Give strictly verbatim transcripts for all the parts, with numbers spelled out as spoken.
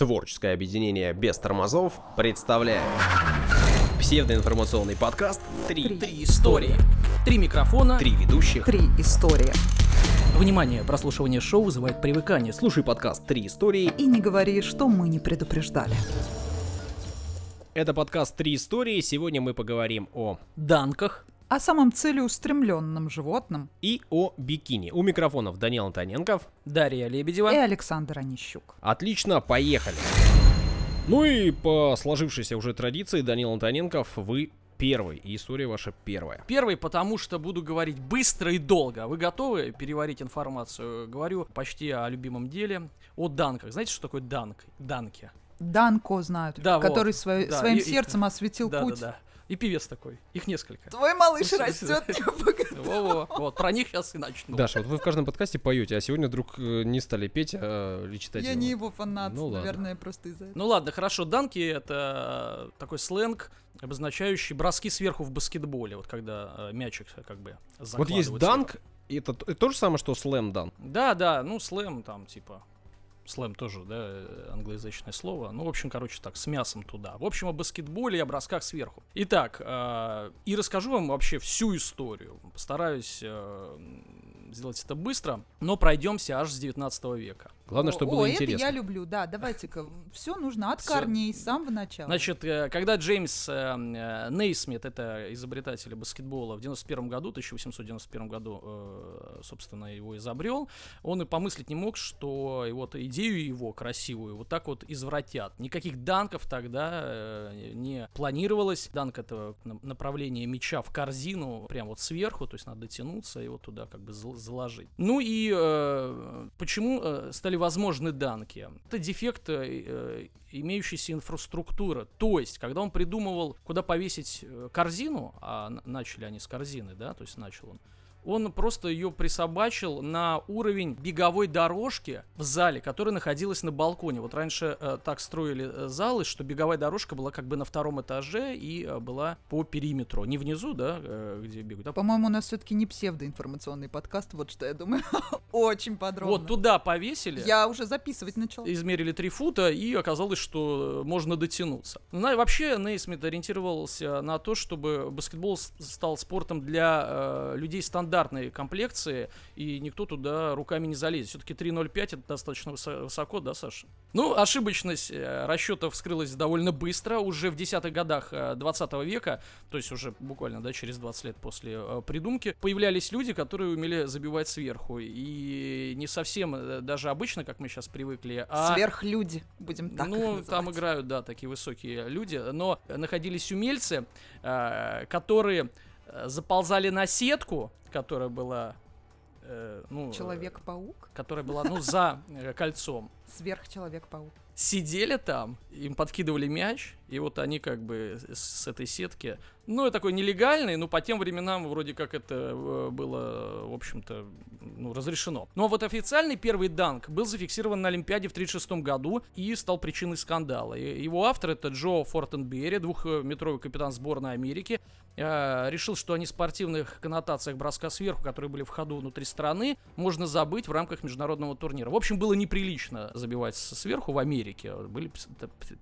Творческое объединение «Без тормозов» представляет псевдоинформационный подкаст «Три, Три истории». Три микрофона, три ведущих, три истории. Внимание, прослушивание шоу вызывает привыкание. Слушай подкаст «Три истории» и не говори, что мы не предупреждали. Это подкаст «Три истории». Сегодня мы поговорим о данках, о самом целеустремленном животном и о бикини. У микрофонов Данил Антоненков, Дарья Лебедева и Александр Онищук. Отлично, поехали! Ну и по сложившейся уже традиции, Данил Антоненков, вы первый, и история ваша первая. Первый, потому что буду говорить быстро и долго. Вы готовы переварить информацию? Говорю почти о любимом деле, о данках. Знаете, что такое данк? Данки. Данко знают, да, который вот, свой, да, своим и, сердцем и, осветил да, путь. Да, да, да. И певец такой, их несколько. Твой малыш растет не погода. Вот, про них сейчас и начну. Даша, вот вы в каждом подкасте поете, а сегодня вдруг не стали петь, а читать. Я не его фанат, наверное, просто из-за этого. Ну ладно, хорошо, данки — это такой сленг, обозначающий броски сверху в баскетболе, вот когда мячик как бы закладывается. Вот есть данк, это то же самое, что слэм-данк? Да, да, ну слэм там типа... Слэм тоже, да, англоязычное слово. Ну, в общем, короче, так, с мясом туда. В общем, о баскетболе и о бросках сверху. Итак, э, и расскажу вам вообще всю историю. Постараюсь э, сделать это быстро, но пройдемся аж с девятнадцатого века. Главное, чтобы было о, интересно. О, это я люблю, да, давайте-ка. Все нужно от корней, с самого начала. Значит, э, когда Джеймс э, Нейсмит, это изобретатель баскетбола, в девяносто первом году, тысяча восемьсот девяносто первом году, э, собственно, его изобрел, он и помыслить не мог, что его-то идея его красивую вот так вот извратят. Никаких данков тогда э, не планировалось. Данк — это направление мяча в корзину прям вот сверху, то есть надо дотянуться и вот туда как бы заложить. Ну и э, почему э, стали возможны данки? Это дефект э, имеющейся инфраструктуры. То есть, когда он придумывал, куда повесить корзину, а начали они с корзины, да, то есть начал он Он просто ее присобачил на уровень беговой дорожки в зале, которая находилась на балконе. Вот раньше э, так строили залы, что беговая дорожка была как бы на втором этаже и э, была по периметру. Не внизу, да, э, где бегают. А... По-моему, у нас все-таки не псевдоинформационный подкаст, вот что я думаю. Очень подробно. Вот туда повесили. Я уже записывать начала. Измерили три фута, и оказалось, что можно дотянуться. Ну и вообще Нейсмит ориентировался на то, чтобы баскетбол стал спортом для э, людей стандартных. Стандартные комплекции, и никто туда руками не залезет. Все-таки три ноль пять это достаточно высоко, да, Саша? Ну, ошибочность расчетов вскрылась довольно быстро, уже в десятых годах двадцатого века, то есть уже буквально, да, через двадцать лет после придумки, появлялись люди, которые умели забивать сверху, и не совсем даже обычно, как мы сейчас привыкли, а... Сверхлюди, будем так называть. Ну, там играют, да, такие высокие люди, но находились умельцы, которые... заползали на сетку, которая была... Э, ну, Человек-паук? Которая была, ну, за э, кольцом. Сверхчеловек-паук. Сидели там, им подкидывали мяч, и вот они как бы с этой сетки... Ну, и такой нелегальный, но по тем временам вроде как это было, в общем-то, ну, разрешено. Но вот официальный первый данк был зафиксирован на Олимпиаде в тысяча девятьсот тридцать шестом году и стал причиной скандала. И его автор — это Джо Фортенберри, двухметровый капитан сборной Америки. Решил, что о неспортивных коннотациях броска сверху, которые были в ходу внутри страны, можно забыть в рамках международного турнира. В общем, было неприлично забивать сверху в Америке. Были,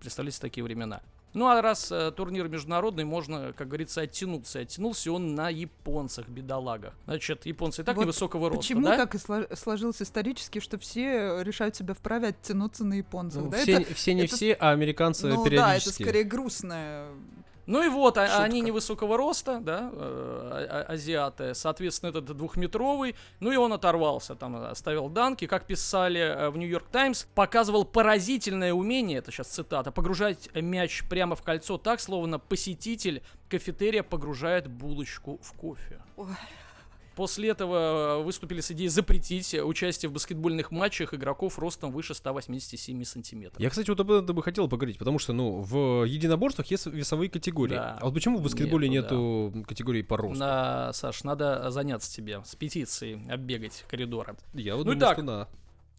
представляете, такие времена. Ну а раз э, турнир международный, можно, как говорится, оттянуться. Оттянулся он на японцах, бедолагах. Значит, японцы и так вот невысокого роста, да? Почему так и сло- сложилось исторически, что все решают себя вправе оттянуться на японцах? Ну, да? все, это, все не это... все, а американцы ну, периодически. Ну да, это скорее грустная... Ну и вот, а, они невысокого роста, да, а, а, азиаты, соответственно, этот двухметровый, ну и он оторвался, там, оставил данки, как писали в Нью-Йорк Таймс, показывал поразительное умение, это сейчас цитата, погружать мяч прямо в кольцо так, словно посетитель кафетерия погружает булочку в кофе. Ой. После этого выступили с идеей запретить участие в баскетбольных матчах игроков ростом выше ста восьмидесяти семи сантиметров. Я, кстати, вот об этом бы хотел поговорить, потому что, ну, в единоборствах есть весовые категории. Да. А вот почему в баскетболе нету, нету да. категории по росту? На, Саш, надо заняться тебе с петицией, оббегать коридоры. Я вот ну думаю, так, что да.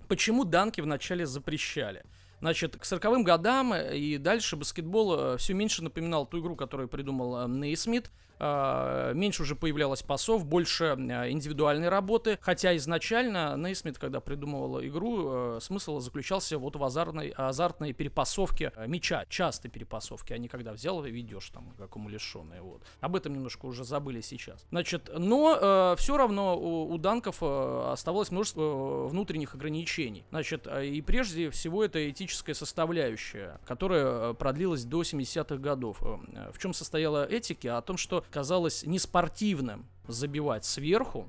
Почему данки вначале запрещали? Значит, к сороковым годам и дальше баскетбол все меньше напоминал ту игру, которую придумал Нейсмит. Меньше уже появлялось пасов, больше индивидуальной работы. Хотя изначально Нейсмит, когда придумывал игру, смысл заключался вот в азартной, азартной перепасовке мяча, частой перепасовке, а не когда взял и ведешь там, как умалишенный. Вот. Об этом немножко уже забыли сейчас. Значит, но э, все равно у, у данков оставалось множество внутренних ограничений. Значит, и прежде всего это этическая составляющая, которая продлилась до семидесятых годов. В чем состояла этика? О том, что казалось неспортивным забивать сверху,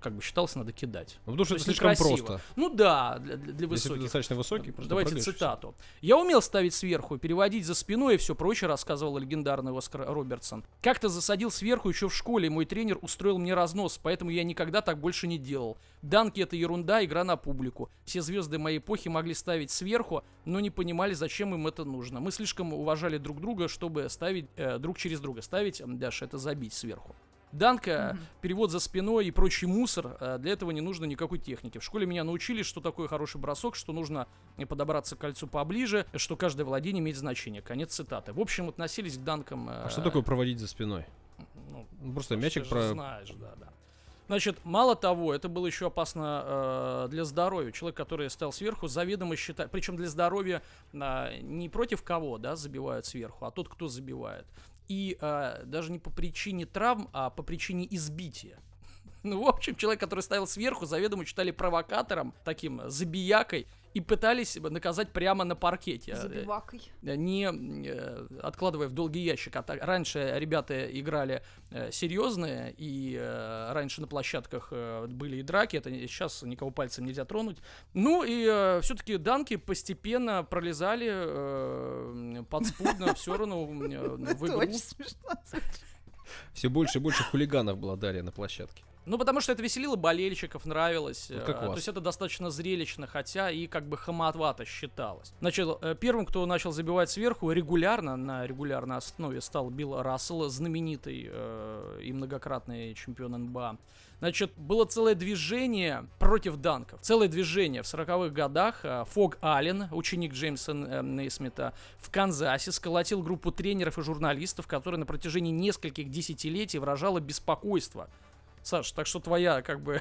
как бы считалось, надо кидать. Ну, потому что это слишком некрасиво. Просто. Ну да, для, для высоких. Если достаточно высокий, просто давайте цитату. «Я умел ставить сверху, переводить за спиной и все прочее», рассказывал легендарный Оскар Робертсон. «Как-то засадил сверху еще в школе, и мой тренер устроил мне разнос, поэтому я никогда так больше не делал. Данки — это ерунда, игра на публику. Все звезды моей эпохи могли ставить сверху, но не понимали, зачем им это нужно. Мы слишком уважали друг друга, чтобы ставить э, друг через друга. Ставить, Даша, это забить сверху. Данка, mm-hmm. перевод за спиной и прочий мусор, для этого не нужно никакой техники. В школе меня научили, что такое хороший бросок, что нужно подобраться к кольцу поближе, что каждое владение имеет значение». Конец цитаты. В общем, относились к данкам... А э- что такое проводить за спиной? Ну, просто мячик... Про... знаешь, да, да. Значит, мало того, это было еще опасно э, для здоровья. Человек, который стал сверху, заведомо считает... Причем для здоровья э, не против кого, да, забивают сверху, а тот, кто забивает. И э, даже не по причине травм, а по причине избития. Ну, в общем, человек, который ставил сверху, заведомо считали провокатором, таким забиякой, и пытались наказать прямо на паркете. Забивакой. Не э, откладывая в долгий ящик. А так, раньше ребята играли э, серьезные, и э, раньше на площадках э, были и драки, это сейчас никого пальцем нельзя тронуть. Ну и э, все-таки данки постепенно пролезали э, подспудно все равно в игру. Все больше и больше хулиганов было далее на площадке. Ну, потому что это веселило болельщиков, нравилось. Вот как у вас. То есть это достаточно зрелищно, хотя и как бы хамовато считалось. Значит, первым, кто начал забивать сверху регулярно, на регулярной основе, стал Билл Рассел, знаменитый э, и многократный чемпион эн бэ а. Значит, было целое движение против данков. Целое движение в сороковых годах. Фог Аллен, ученик Джеймса Нейсмита, в Канзасе сколотил группу тренеров и журналистов, которые на протяжении нескольких десятилетий выражала беспокойство. Саш, так что твоя, как бы,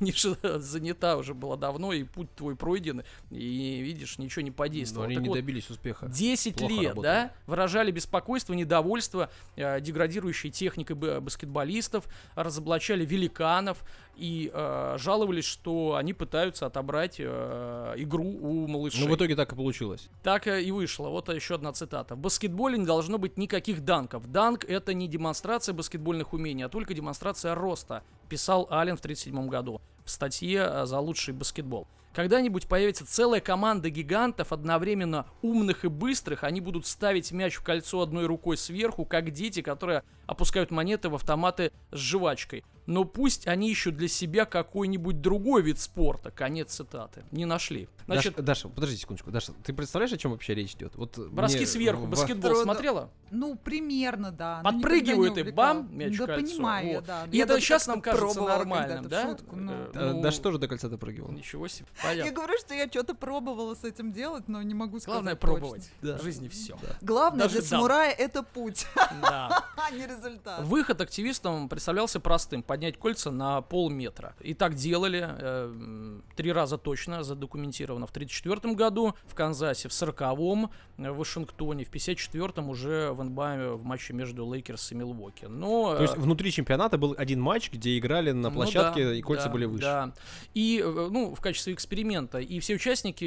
ниша занята уже была давно, и путь твой пройден, и, видишь, ничего не подействовало. Но они так не вот, добились успеха. десять плохо лет, работали. Да, выражали беспокойство, недовольство э, деградирующей техникой баскетболистов, разоблачали великанов и э, жаловались, что они пытаются отобрать э, игру у малышей. Ну, в итоге так и получилось. Так и вышло. Вот еще одна цитата. «В баскетболе не должно быть никаких данков. Данк — это не демонстрация баскетбольных умений, а только демонстрация роста». Роста, писал Аллен в тридцать седьмом году в статье за лучший баскетбол. «Когда-нибудь появится целая команда гигантов, одновременно умных и быстрых. Они будут ставить мяч в кольцо одной рукой сверху, как дети, которые опускают монеты в автоматы с жвачкой. Но пусть они ищут для себя какой-нибудь другой вид спорта». Конец цитаты. Не нашли. Значит, Даша, Даша, подожди секундочку. Даша, ты представляешь, о чем вообще речь идет? Вот броски мне... сверху. Баскетбол Во... смотрела? Ну, примерно, да. Подпрыгивают и бам, мяч в кольцо. Да, понимаю, вот. Да. И я это сейчас нам кажется нормальным, да? Шутку, но... да ну... Даша тоже до кольца допрыгивала. Ничего себе. Понятно. Я говорю, что я что-то пробовала с этим делать, но не могу сказать. Главное пробовать. Да. В жизни все. Да. Главное даже для самурая дам. Это путь, да. А не результат. Выход активистам представлялся простым. Поднять кольца на полметра. И так делали э, три раза точно, задокументировано. В тридцать четвёртом году в Канзасе, в сороковом в Вашингтоне, в пятьдесят четвёртом уже в эн бэ а в матче между Лейкерс и Милуоки. Но, то есть внутри чемпионата был один матч, где играли на площадке, ну да, и кольца да, были выше. Да. И ну, в качестве эксперимента. И все участники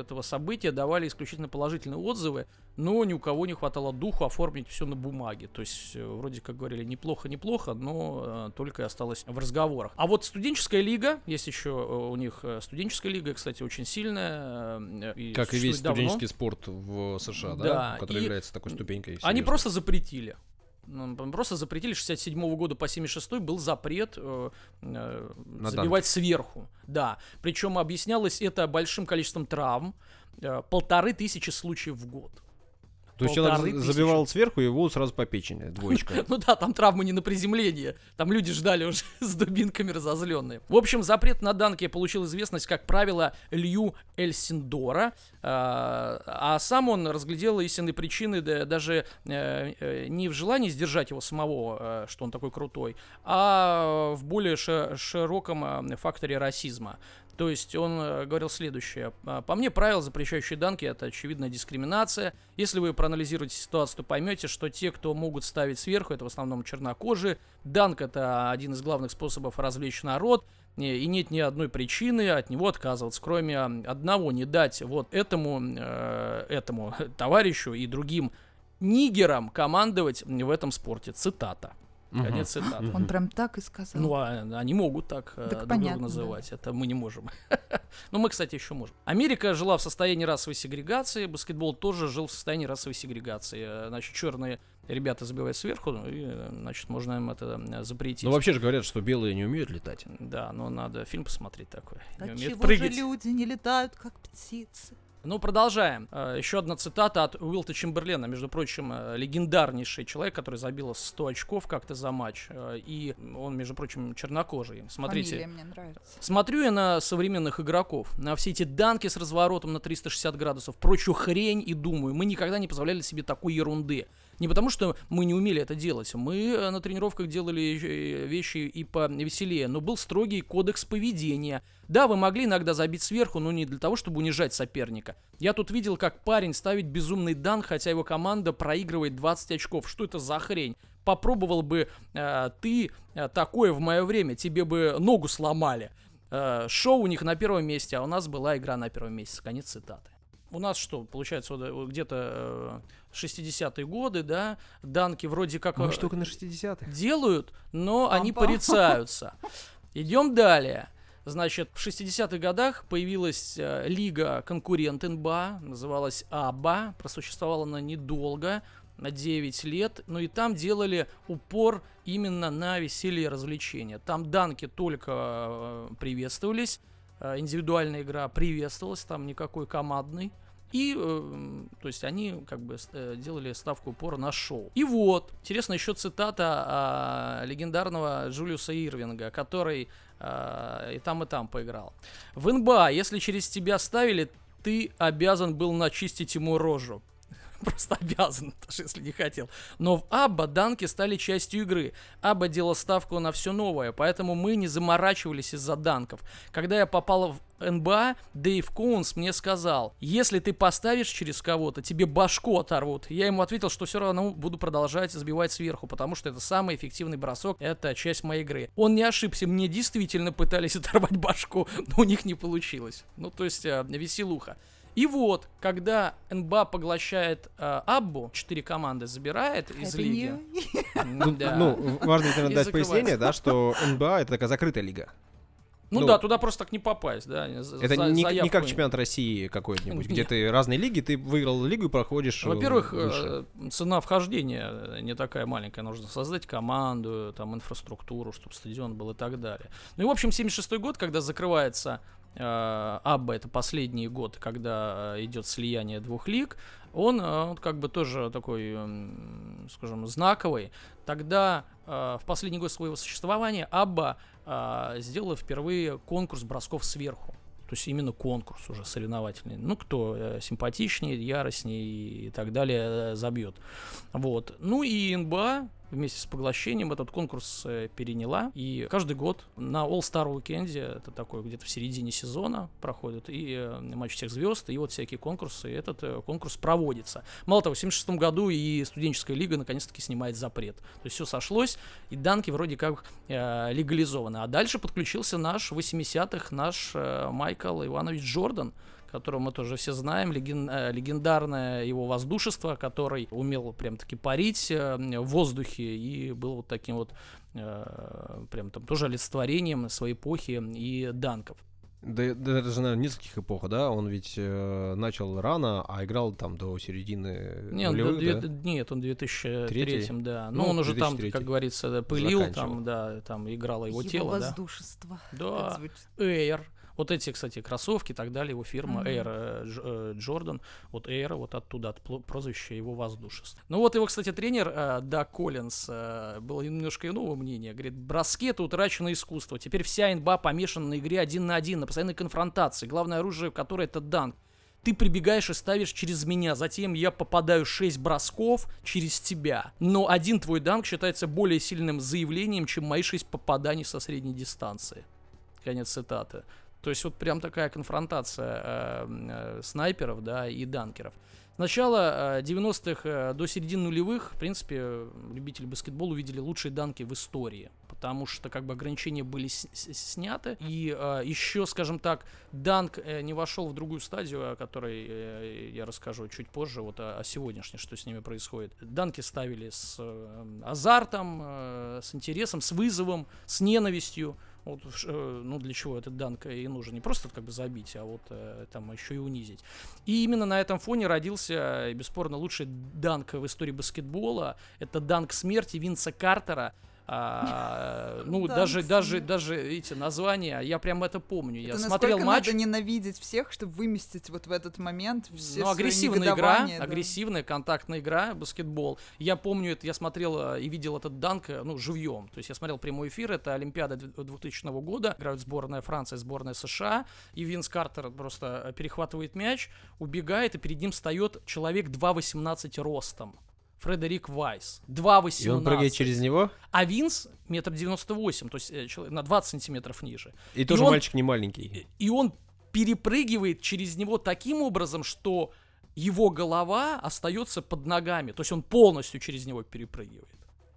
этого события давали исключительно положительные отзывы, но ни у кого не хватало духу оформить все на бумаге. То есть вроде как говорили неплохо-неплохо, но э, только осталось в разговорах. А вот студенческая лига, есть еще у них студенческая лига, кстати, очень сильная. Э, и как и весь давно. Студенческий спорт в США, да, да который и является такой ступенькой. Серьезно. Они просто запретили. Просто запретили. С шестьдесят седьмого года по семьдесят шестой был запрет э, э, забивать сверху. Да. Причем объяснялось это большим количеством травм. Э, полторы тысячи случаев в год. То есть человек тысячи. забивал сверху, его сразу по печени, двоечка. Ну да, там травмы не на приземление. Там люди ждали уже с дубинками разозленные. В общем, запрет на данки получил известность, как правило, Лью Эльсиндора. А сам он разглядел истинные причины даже не в желании сдержать его самого, что он такой крутой, а в более широком факторе расизма. То есть он говорил следующее. По мне, правила, запрещающие данки, это очевидная дискриминация. Если вы проанализируете ситуацию, то поймете, что те, кто могут ставить сверху, это в основном чернокожие. Данк — это один из главных способов развлечь народ. И нет ни одной причины от него отказываться, кроме одного: не дать вот этому, э, этому товарищу и другим нигерам командовать в этом спорте. Цитата. Конец угу. цитаты. Он прям так и сказал. Ну, а, они могут так, так друг понятно, друга называть. Да. Это мы не можем. Но мы, кстати, еще можем. Америка жила в состоянии расовой сегрегации. Баскетбол тоже жил в состоянии расовой сегрегации. Значит, черные ребята забивают сверху, и, значит, можно им это запретить. Ну, вообще же говорят, что белые не умеют летать. Да, но надо фильм посмотреть такой. Отчего же люди не летают, как птицы? Ну, продолжаем. Еще одна цитата от Уилта Чемберлена. Между прочим, легендарнейший человек, который забил сто очков как-то за матч. И он, между прочим, чернокожий. Смотрите. Фамилия мне нравится. Смотрю я на современных игроков, на все эти данки с разворотом на триста шестьдесят градусов, прочую хрень, и думаю, мы никогда не позволяли себе такой ерунды. Не потому, что мы не умели это делать. Мы на тренировках делали вещи и повеселее. Но был строгий кодекс поведения. Да, вы могли иногда забить сверху, но не для того, чтобы унижать соперника. Я тут видел, как парень ставит безумный данк, хотя его команда проигрывает двадцать очков. Что это за хрень? Попробовал бы э, ты э, такое в мое время, тебе бы ногу сломали. Э, шоу у них на первом месте, а у нас была игра на первом месте. Конец цитаты. У нас что, получается, где-то шестидесятые годы, да, данки вроде как... Может, только на шестидесятых. Делают, но Пам-пам. они порицаются. Идем далее. Значит, в шестидесятых годах появилась э, лига конкурент эн бэ а, называлась АБА, просуществовала она недолго, на девять лет, но и там делали упор именно на веселье и развлечения. Там данки только э, приветствовались, э, индивидуальная игра приветствовалась, там никакой командной. И, э, то есть, они как бы э, делали ставку упора на шоу. И вот, интересно, еще цитата э, легендарного Джулиуса Ирвинга, который... и там, и там поиграл. В эн бэ а, если через тебя ставили, ты обязан был начистить ему рожу. Просто обязан, даже если не хотел. Но в АБА данки стали частью игры. АБА делала ставку на все новое, поэтому мы не заморачивались из-за данков. Когда я попал в эн бэ а, Дэйв Коунс мне сказал: если ты поставишь через кого-то, тебе башку оторвут. Я ему ответил, что все равно буду продолжать сбивать сверху, потому что это самый эффективный бросок, это часть моей игры. Он не ошибся, мне действительно пытались оторвать башку, но у них не получилось. Ну, то есть, веселуха. И вот, когда эн бэ а поглощает э, АББУ, четыре команды забирает из лиги. Ну, да. ну, важно, наверное, дать пояснение, да, что эн бэ а — это такая закрытая лига. Ну, ну да, туда просто так не попасть, да. Это за, не, не как чемпионат России какой-нибудь, где ты разные лиги, ты выиграл лигу и проходишь. Во-первых, выше. Цена вхождения не такая маленькая. Нужно создать команду, там, инфраструктуру, чтобы стадион был и так далее. Ну и, в общем, семьдесят шестой год, когда закрывается АББА, это последний год, когда идет слияние двух лиг, он, он как бы тоже такой, скажем, знаковый. Тогда в последний год своего существования АББА сделала впервые конкурс бросков сверху. То есть именно конкурс уже соревновательный. Ну, кто симпатичнее, яростнее и так далее забьет. Вот. Ну и эн бэ а вместе с поглощением этот конкурс переняла. И каждый год на All-Star Weekend, это такое где-то в середине сезона проходит, и матч всех звезд, и вот всякие конкурсы. И этот конкурс проводится. Мало того, в семьдесят шестом году и студенческая лига наконец-таки снимает запрет. То есть все сошлось, и данки вроде как э, легализованы. А дальше подключился наш восьмидесятых, наш э, Майк Майкл Иванович Джордан, которого мы тоже все знаем, леген, легендарное его воздушество, который умел прям-таки парить в воздухе и был вот таким вот э, прям там тоже олицетворением своей эпохи и данков. Да, даже, наверное, нескольких эпох, да? Он ведь э, начал рано, а играл там до середины нет, нулевых, до, да? Нет, он в две тысячи третьем, да. Ну, ну, он уже там, как говорится, пылил, там, да, там играло его, его тело. Его воздушество. Да, да. Эйр. Вот эти, кстати, кроссовки и так далее, его фирма Air mm-hmm. Jordan, вот Air, вот оттуда, от прозвища его воздушества. Ну вот его, кстати, тренер, да, Коллинз, было немножко иного мнения, говорит, броски — это утраченное искусство, теперь вся эн бэ а помешана на игре один на один, на постоянной конфронтации, главное оружие, которое — это данк. Ты прибегаешь и ставишь через меня, затем я попадаю шесть бросков через тебя. Но один твой данк считается более сильным заявлением, чем мои шесть попаданий со средней дистанции. Конец цитаты. То есть вот прям такая конфронтация э, э, снайперов, да, и данкеров. С начала девяностых до середины нулевых, в принципе, любители баскетбола увидели лучшие данки в истории, потому что как бы ограничения были с- с- сняты, и э, еще, скажем так, данк э, не вошел в другую стадию, о которой э, я расскажу чуть позже, вот о, о сегодняшней, что с ними происходит. Данки ставили с э, азартом, э, с интересом, с вызовом, с ненавистью. Вот, ну, для чего этот данк и нужен? Не просто как бы забить, а вот там еще и унизить. И именно на этом фоне родился, бесспорно, лучший данк в истории баскетбола. Это данк смерти Винса Картера. А, ну, да, даже, даже, даже эти названия, я прям это помню. Это я смотрел матч. Надо ненавидеть всех, чтобы выместить вот в этот момент все. Ну, агрессивная игра, да. Агрессивная контактная игра, баскетбол. Я помню это, я смотрел и видел этот данк, ну, живьем. То есть я смотрел прямой эфир, это Олимпиада двухтысячного года. Играют сборная Франции, сборная США. И Винс Картер просто перехватывает мяч, убегает, и перед ним встает человек два восемнадцать ростом. Фредерик Вайс, два восемнадцать. И он прыгает через него? А Винс метр девяносто восемь, то есть э, на двадцать сантиметров ниже. И, и тоже он, мальчик не маленький. И он перепрыгивает через него таким образом, что его голова остается под ногами. То есть он полностью через него перепрыгивает.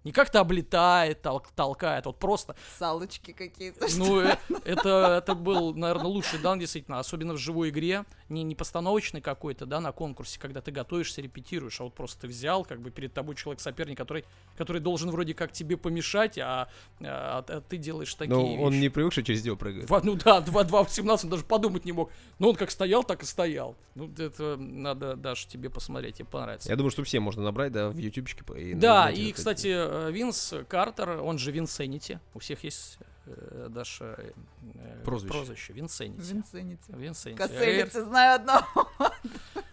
Не как-то облетает, тол- толкает, вот просто... Салочки какие-то. Ну, это, это был, наверное, лучший данк, действительно, особенно в живой игре. Не, не постановочный какой-то, да, на конкурсе, когда ты готовишься, репетируешь, а вот просто ты взял, как бы перед тобой человек-соперник, который, который должен вроде как тебе помешать, а, а, а ты делаешь такие Но вещи. Но он не привыкший через него прыгает. Два, ну да, два восемнадцать он даже подумать не мог. Но он как стоял, так и стоял. Ну, это надо, Даша, тебе посмотреть, тебе понравится. Я думаю, что все можно набрать, да, в ютубчике. И да, и, это, кстати... Винс Картер, он же Винсенити. У всех есть, э, Даша, э, прозвище. прозвище Винсенити. Винсенити. Касселицы, знаю одного.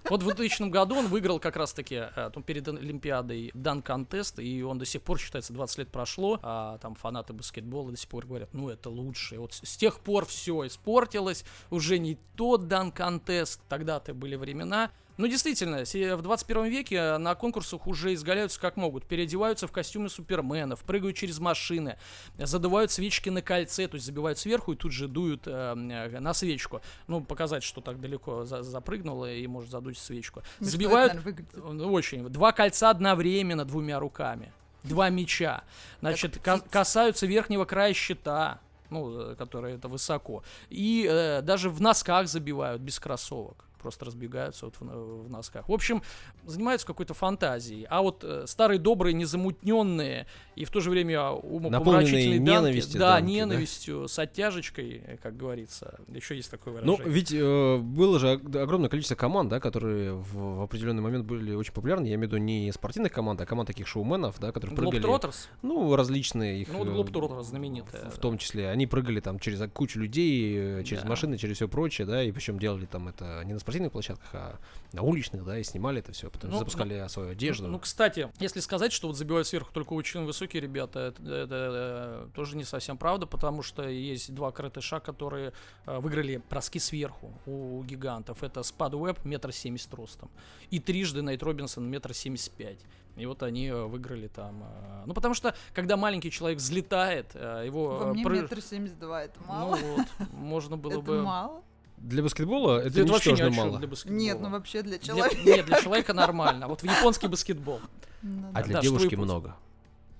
Вот в двухтысячном году он выиграл как раз-таки перед Олимпиадой данк-контест, и он до сих пор, считается, двадцать лет прошло, а там фанаты баскетбола до сих пор говорят, ну это лучше. И вот с тех пор все испортилось, уже не тот данк-контест, тогда-то были времена. Ну, действительно, в двадцать первом веке на конкурсах уже изгаляются как могут. Переодеваются в костюмы суперменов, прыгают через машины, задувают свечки на кольце, то есть забивают сверху и тут же дуют э, на свечку. Ну, показать, что так далеко за- запрыгнуло и может задуть свечку. Мешкает, забивают, наверное, очень. Два кольца одновременно двумя руками. Два мяча. Значит, ко- касаются верхнего края щита, ну, который это высоко. И э, даже в носках забивают без кроссовок. Просто разбегаются вот в, в носках. В общем, занимаются какой-то фантазией. А вот э, старые добрые, незамутненные и в то же время умопомрачительные данки, да, данки, ненавистью, да? С оттяжечкой, как говорится. Еще есть такое выражение. Ну, ведь э, было же огромное количество команд, да, которые в, в определенный момент были очень популярны. Я имею в виду не спортивных команд, а команд таких шоуменов, да, которые прыгали. Глобтротерс? Ну, различные их. Ну, вот Глобтротерс знаменитые. В, в том числе. Они прыгали там через кучу людей, через, да, машины, через все прочее, да, и причем делали там это не на спортивных площадках, а на уличных, да, и снимали это все, потом ну, запускали ну, свою одежжду. Ну, ну, кстати, если сказать, что вот забивают сверху только очень высокие ребята, это, это, это тоже не совсем правда, потому что есть два коротыша, которые э, выиграли броски сверху у, у гигантов. Это Спад Уэбб метр семьдесят ростом и трижды Нейт Робинсон метр семьдесят пять. И вот они выиграли там. Ну, потому что, когда маленький человек взлетает, его... Во мне пры... метр семьдесят два, это мало. Ну, вот, можно было бы... Это мало? Для баскетбола это, это ничтожно мало. Нет, ну вообще для человека. Для, нет, для человека нормально. Вот в японский баскетбол. Ну, да. А для да, девушки много.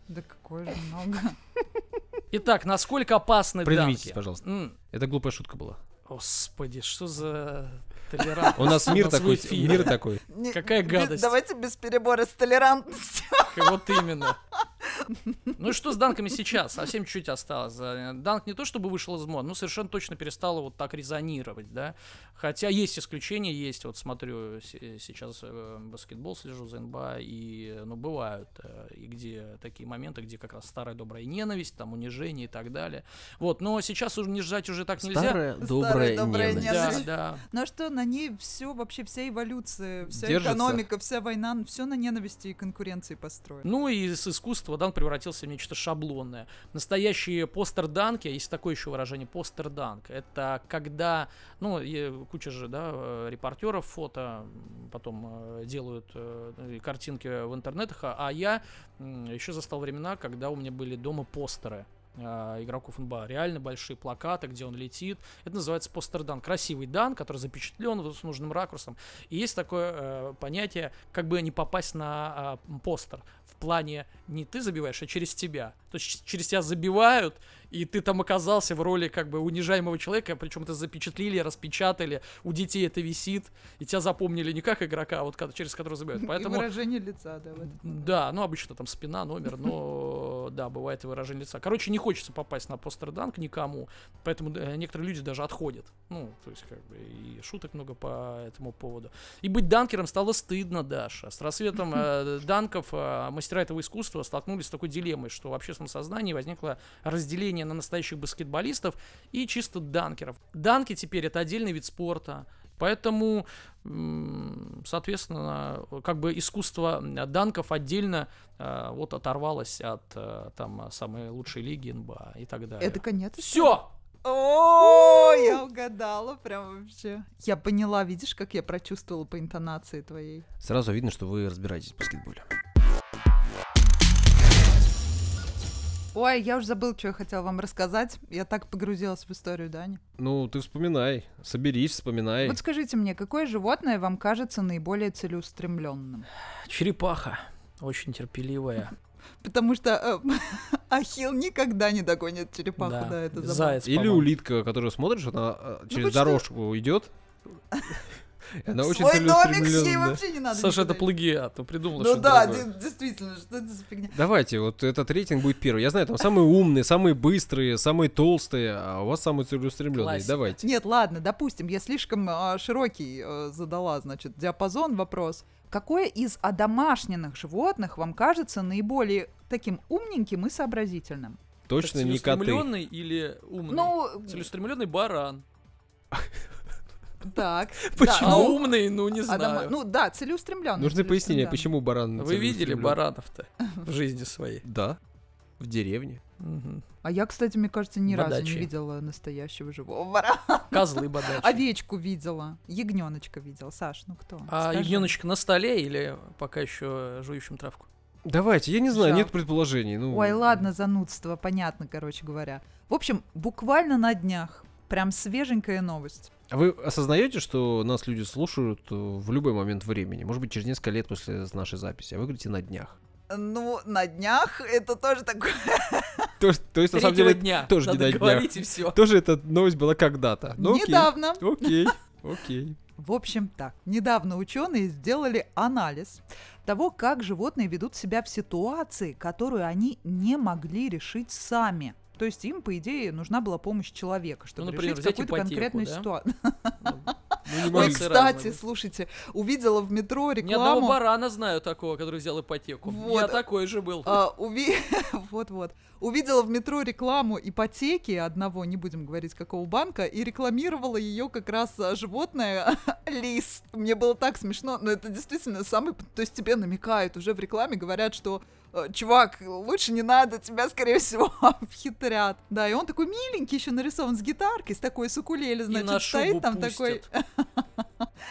Да какое же много. Итак, насколько опасны данки? Предъявитесь, пожалуйста. Mm. Это глупая шутка была. Господи, что за толерантность? У нас мир такой. Мир такой. Какая гадость. Давайте без перебора с толерантностью. Вот именно. Ну и что с данками сейчас? Совсем чуть осталось. Данк не то чтобы вышел из мод, но совершенно точно перестало вот так резонировать, да. Хотя есть исключения, есть. Вот смотрю сейчас баскетбол, слежу за эн би эй, и, ну, бывают и где такие моменты, где как раз старая добрая ненависть, там унижение и так далее. Вот, но сейчас уже не ждать уже так нельзя. Старая добрая, добрая ненависть. ненависть. Да, да. Ну а что, на ней все, вообще вся эволюция, вся держится. Экономика, вся война, все на ненависти и конкуренции построено. Ну и с искусства данк превратился в нечто шаблонное. Настоящие постер-данки, есть такое еще выражение, постер-данк, это когда, ну, куча же, да, репортеров фото потом делают картинки в интернетах, а я еще застал времена, когда у меня были дома постеры игроков эн би эй. Реально большие плакаты, где он летит. Это называется постер-данк. Красивый данк, который запечатлен с нужным ракурсом. И есть такое э, понятие, как бы не попасть на э, постер. В плане не ты забиваешь, а через тебя. То есть через тебя забивают, и ты там оказался в роли как бы унижаемого человека, причем это запечатлили, распечатали, у детей это висит, и тебя запомнили не как игрока, а вот через которого забивают. Поэтому... И выражение лица, да. Да, ну обычно там спина, номер, но да, бывает и выражение лица. Короче, не хочется попасть на постер-данк никому, поэтому некоторые люди даже отходят. Ну, то есть как бы и шуток много по этому поводу. И быть данкером стало стыдно, Даша. С рассветом э, данков э, мастера этого искусства столкнулись с такой дилеммой, что в общественном сознании возникло разделение на настоящих баскетболистов и чисто данкеров. Данки теперь это отдельный вид спорта, поэтому, соответственно, как бы искусство данков отдельно вот оторвалось от там самой лучшей лиги эн би эй и так далее. Это конец. Все! О, я угадала прям вообще. Я поняла, видишь, как я прочувствовала по интонации твоей. Сразу видно, что вы разбираетесь в баскетболе. Ой, я уже забыл, что я хотела вам рассказать. Я так погрузилась в историю Дани. Ну, ты вспоминай, соберись, вспоминай. Вот скажите мне, какое животное вам кажется наиболее целеустремленным? Черепаха, очень терпеливая. Потому что Ахилл никогда не догонит черепаху, да, это заяц. Или улитка, которую смотришь, она через дорожку идет. Она очень целеустремлённая. Да. Саша, это плагиат, ты придумала, ну что-то. Ну да, д- действительно, что это за фигня. Давайте, вот этот рейтинг будет первый. Я знаю, там самые умные, самые быстрые, самые толстые, а у вас самые целеустремлённые. Давайте. Нет, ладно, допустим, я слишком а, широкий а, задала, значит, диапазон вопрос. Какое из одомашненных животных вам кажется наиболее таким умненьким и сообразительным? Точно не коты. Целеустремлённый или умный? Ну... Целеустремлённый баран. Так. Почему да, умный, ну не знаю. Адама... Ну да, целеустремленный. Нужны пояснения, почему баран. Вы видели баранов-то в жизни своей? Да. В деревне. Угу. А я, кстати, мне кажется, ни бадачи. разу не видела настоящего живого барана. Козлы бадачи. Овечку видела, ягненочка видела. Саш, ну кто? А Скажи. Ягненочка на столе или пока еще жующим травку? Давайте, я не знаю, Жал. нет предположений. Ну... Ой, ладно, занудство, понятно, короче говоря. В общем, буквально на днях прям свеженькая новость. А вы осознаете, что нас люди слушают в любой момент времени? Может быть, через несколько лет после нашей записи. А вы говорите «на днях». Ну, на днях это тоже такое... То, то есть, на самом деле, дня. тоже Надо не на говорить, днях. И все. Тоже эта новость была когда-то. Ну, недавно. Окей, окей. В общем так, недавно ученые сделали анализ того, как животные ведут себя в ситуации, которую они не могли решить сами. То есть им, по идее, нужна была помощь человека, чтобы ну, например, решить какую-то ипотеку, конкретную да? ситуацию. Ой, кстати, слушайте, увидела в метро рекламу... Ни одного барана знаю такого, который взял ипотеку. Я такой же был. Вот-вот. Увидела в метро рекламу ипотеки одного, не будем говорить, какого банка, и рекламировала ее как раз животное лис. Мне было так смешно, но это действительно самый... То есть тебе намекают уже в рекламе, говорят, что... Чувак, лучше не надо, тебя, скорее всего, обхитрят. Да, и он такой миленький, еще нарисован с гитаркой, с такой с укулеле, значит, стоит там пустят. Такой.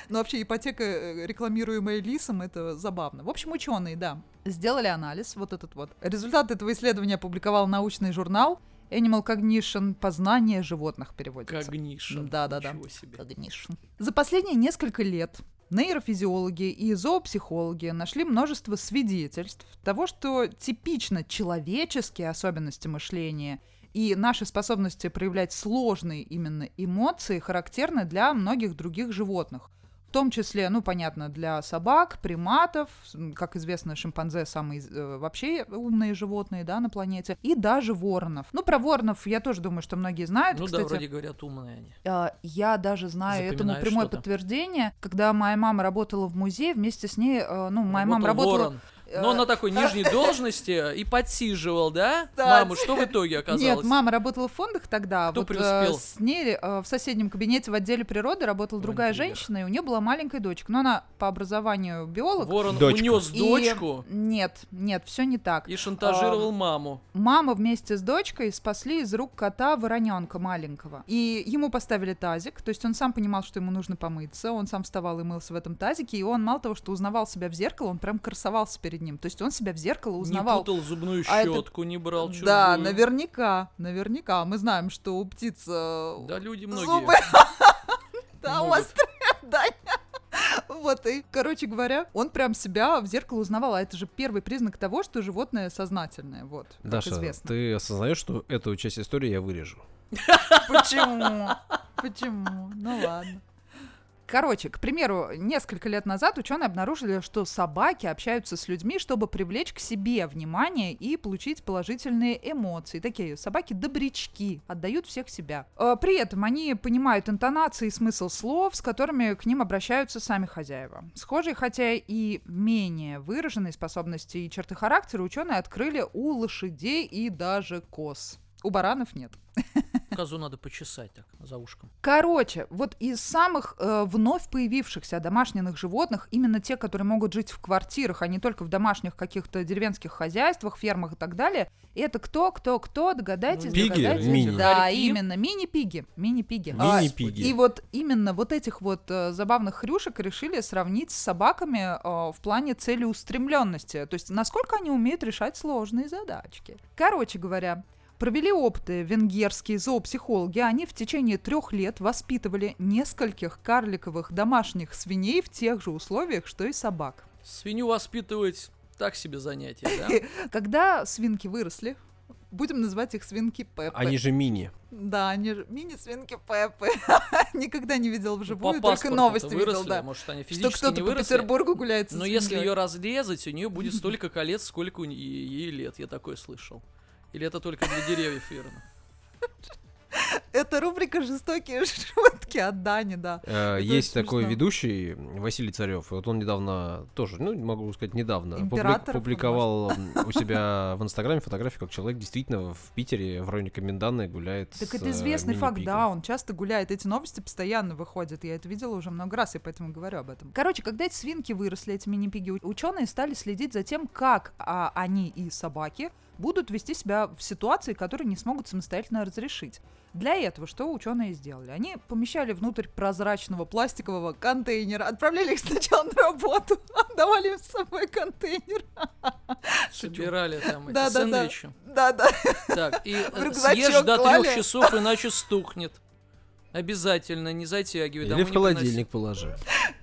Ну, вообще, ипотека, рекламируемая лисом, это забавно. В общем, ученые, да, сделали анализ, вот этот вот. Результат этого исследования опубликовал научный журнал Animal Cognition, познание животных переводится. Cognition. Да-да-да. Cognition. За последние несколько лет нейрофизиологи и зоопсихологи нашли множество свидетельств того, что типично человеческие особенности мышления и наши способности проявлять сложные именно эмоции характерны для многих других животных, В том числе, ну, понятно, для собак, приматов, как известно, шимпанзе самые э, вообще умные животные, да, на планете, и даже воронов. Ну, про воронов я тоже думаю, что многие знают. Ну, кстати, да, вроде говорят, умные они. Э, я даже знаю этому прямое что-то. подтверждение. Когда моя мама работала в музее, вместе с ней, э, ну, моя Работал мама работала... Ворон. Но на такой нижней должности и подсиживал, да? да? Маму, что в итоге оказалось? Нет, мама работала в фондах тогда. Кто вот, преуспел? Э, с ней э, в соседнем кабинете в отделе природы работала Вон другая интригер. женщина, и у нее была маленькая дочка. Но она по образованию биолог. Ворон дочка. унес и... дочку? Нет, нет, все не так. И шантажировал э, маму. Мама вместе с дочкой спасли из рук кота вороненка маленького. И ему поставили тазик, то есть он сам понимал, что ему нужно помыться. Он сам вставал и мылся в этом тазике, и он мало того, что узнавал себя в зеркало, он прям красовался перед ним. То есть он себя в зеркало узнавал. Не путал зубную щетку, а это... не брал чужую. Да, наверняка, наверняка. Мы знаем, что у птиц да, люди многие. зубы да, острые, да. Вот, и, короче говоря, он прям себя в зеркало узнавал, а это же первый признак того, что животное сознательное, вот, Даша, как известно. Ты осознаешь, что эту часть истории я вырежу? Почему? Почему? Ну ладно. Короче, к примеру, несколько лет назад ученые обнаружили, что собаки общаются с людьми, чтобы привлечь к себе внимание и получить положительные эмоции. Такие собаки-добрячки, отдают всех себя. При этом они понимают интонации и смысл слов, с которыми к ним обращаются сами хозяева. Схожие, хотя и менее выраженные способности и черты характера ученые открыли у лошадей и даже коз. У баранов нет. Козу надо почесать так, за ушком. Короче, вот из самых э, вновь появившихся домашних животных, именно те, которые могут жить в квартирах, а не только в домашних каких-то деревенских хозяйствах, фермах и так далее, это кто, кто, кто, догадайтесь, пиги, догадайтесь. Мини. Да, именно, мини-пиги. Мини-пиги. Мини-пиги. И вот именно вот этих вот э, забавных хрюшек решили сравнить с собаками э, в плане целеустремленности. То есть, насколько они умеют решать сложные задачки. Короче говоря, провели опыты венгерские зоопсихологи. Они в течение трех лет воспитывали нескольких карликовых домашних свиней в тех же условиях, что и собак. Свинью воспитывать так себе занятие, да? Когда свинки выросли, будем называть их свинки Пеппы. Они же мини. Да, они же мини-свинки Пеппы. Никогда не видел вживую, только новости видел, да. Может, они физически не выросли. Что кто-то по Петербургу гуляет со свиньей. Но если ее разрезать, у нее будет столько колец, сколько ей лет. Я такое слышал. Или это только для деревьев, верно? Это рубрика «Жестокие шутки» от Дани, да. Э, есть такой ведущий, Василий Царев. Вот он недавно тоже, ну, могу сказать, недавно публи- публиковал у себя в Инстаграме фотографию, как человек действительно в Питере в районе Коменданной гуляет. Так с, это известный э, факт, да, он часто гуляет. Эти новости постоянно выходят. Я это видела уже много раз, и поэтому говорю об этом. Короче, когда эти свинки выросли, эти мини-пиги, ученые стали следить за тем, как а, они и собаки будут вести себя в ситуации, которые не смогут самостоятельно разрешить. Для этого что ученые сделали? Они помещали внутрь прозрачного пластикового контейнера, отправляли их сначала на работу, отдавали им с собой контейнер. Собирали там эти сэндвичи. Да-да. Так, и съешь до трех часов, иначе стухнет. Обязательно, не затягивай. Или в холодильник положи.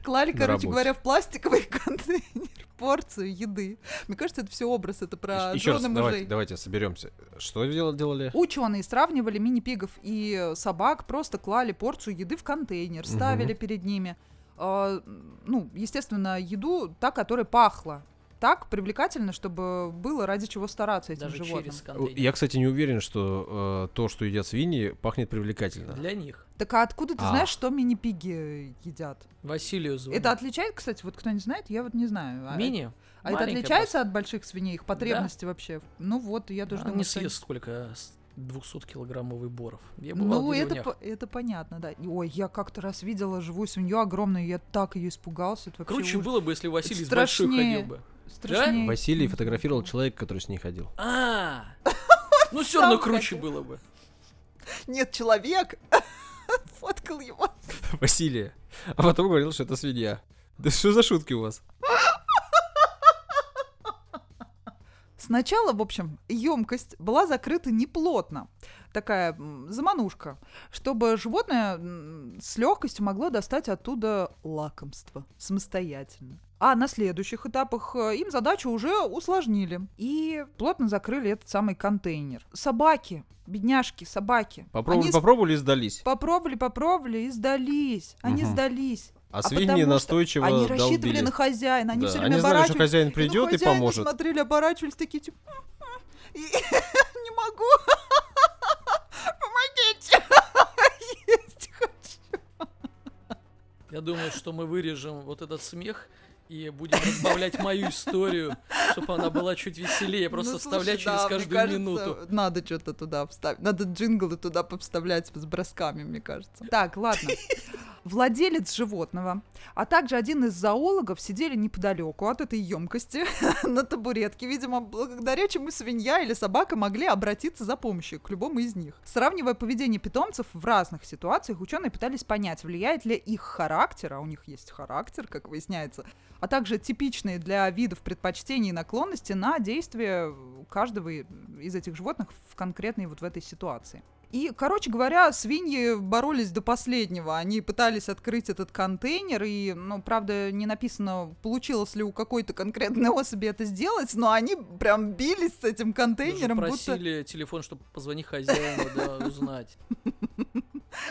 Клали, короче говоря, в пластиковый контейнер порцию еды. Мне кажется, это все образ, это про Еще жены раз, мужей. Давайте, давайте соберемся. Что делали? Ученые сравнивали мини-пигов и собак, просто клали порцию еды в контейнер, ставили угу. перед ними. Э, ну, естественно, еду, та, которая пахла. Так привлекательно, чтобы было ради чего стараться этим Даже животным. Я, кстати, не уверен, что э, то, что едят свиньи, пахнет привлекательно. Для них. Так а откуда ты а. знаешь, что мини-пиги едят? Василию звонит. Это отличает, кстати, вот кто не знает, я вот не знаю. А мини? А это отличается просто от больших свиней, их потребности да. вообще? Ну вот, я даже да, думаю, что... Они съест сколько... двухсоткилограммовый боров. Я бывал ну, в деревнях. это, это понятно, да. Ой, я как-то раз видела живую свинью огромную, я так ее испугался. Это Круче уж... было бы, если Василий это с большой страшнее. ходил бы. Страшнее. Да? Василий фотографировал человека, который с ней ходил. А, ну все равно круче было бы. Нет, человек фоткал его. Василия. А потом говорил, что это свинья. Да что за шутки у вас? Сначала, в общем, емкость была закрыта неплотно, такая заманушка, чтобы животное с легкостью могло достать оттуда лакомство самостоятельно. А на следующих этапах им задачу уже усложнили и плотно закрыли этот самый контейнер. Собаки, бедняжки, собаки. Попробовали, они попробовали и сдались. Попробовали, попробовали и сдались. Они угу. сдались. А, а свиньи настойчиво долбили. Они рассчитывали долбили. на хозяина, они да. все время они знали, что хозяин придет и, и поможет. Они смотрели, оборачивались, такие типа... Не могу. Помогите. Есть хочу. Я думаю, что мы вырежем вот этот смех и будем разбавлять мою историю, чтобы она была чуть веселее. Просто ну, вставлять слушай, через да, каждую кажется, минуту. Надо что-то туда вставить. Надо джинглы туда повставлять с бросками, мне кажется. Так, ладно. Владелец животного, а также один из зоологов сидели неподалеку от этой емкости на табуретке, видимо, благодаря чему свинья или собака могли обратиться за помощью к любому из них. Сравнивая поведение питомцев в разных ситуациях, ученые пытались понять, влияет ли их характер, а у них есть характер, как выясняется, а также типичные для видов предпочтений и наклонности на действия каждого из этих животных в конкретной вот в этой ситуации. И, короче говоря, свиньи боролись до последнего. Они пытались открыть этот контейнер, и, ну, правда, не написано, получилось ли у какой-то конкретной особи это сделать, но они прям бились с этим контейнером. Даже просили будто... телефон, чтобы позвонить хозяину, да, узнать.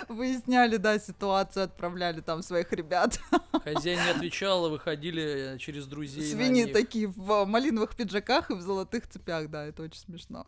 Выясняли, да, ситуацию, отправляли там своих ребят. Хозяин не отвечал, а выходили через друзей. Свиньи такие в малиновых пиджаках и в золотых цепях, да, это очень смешно.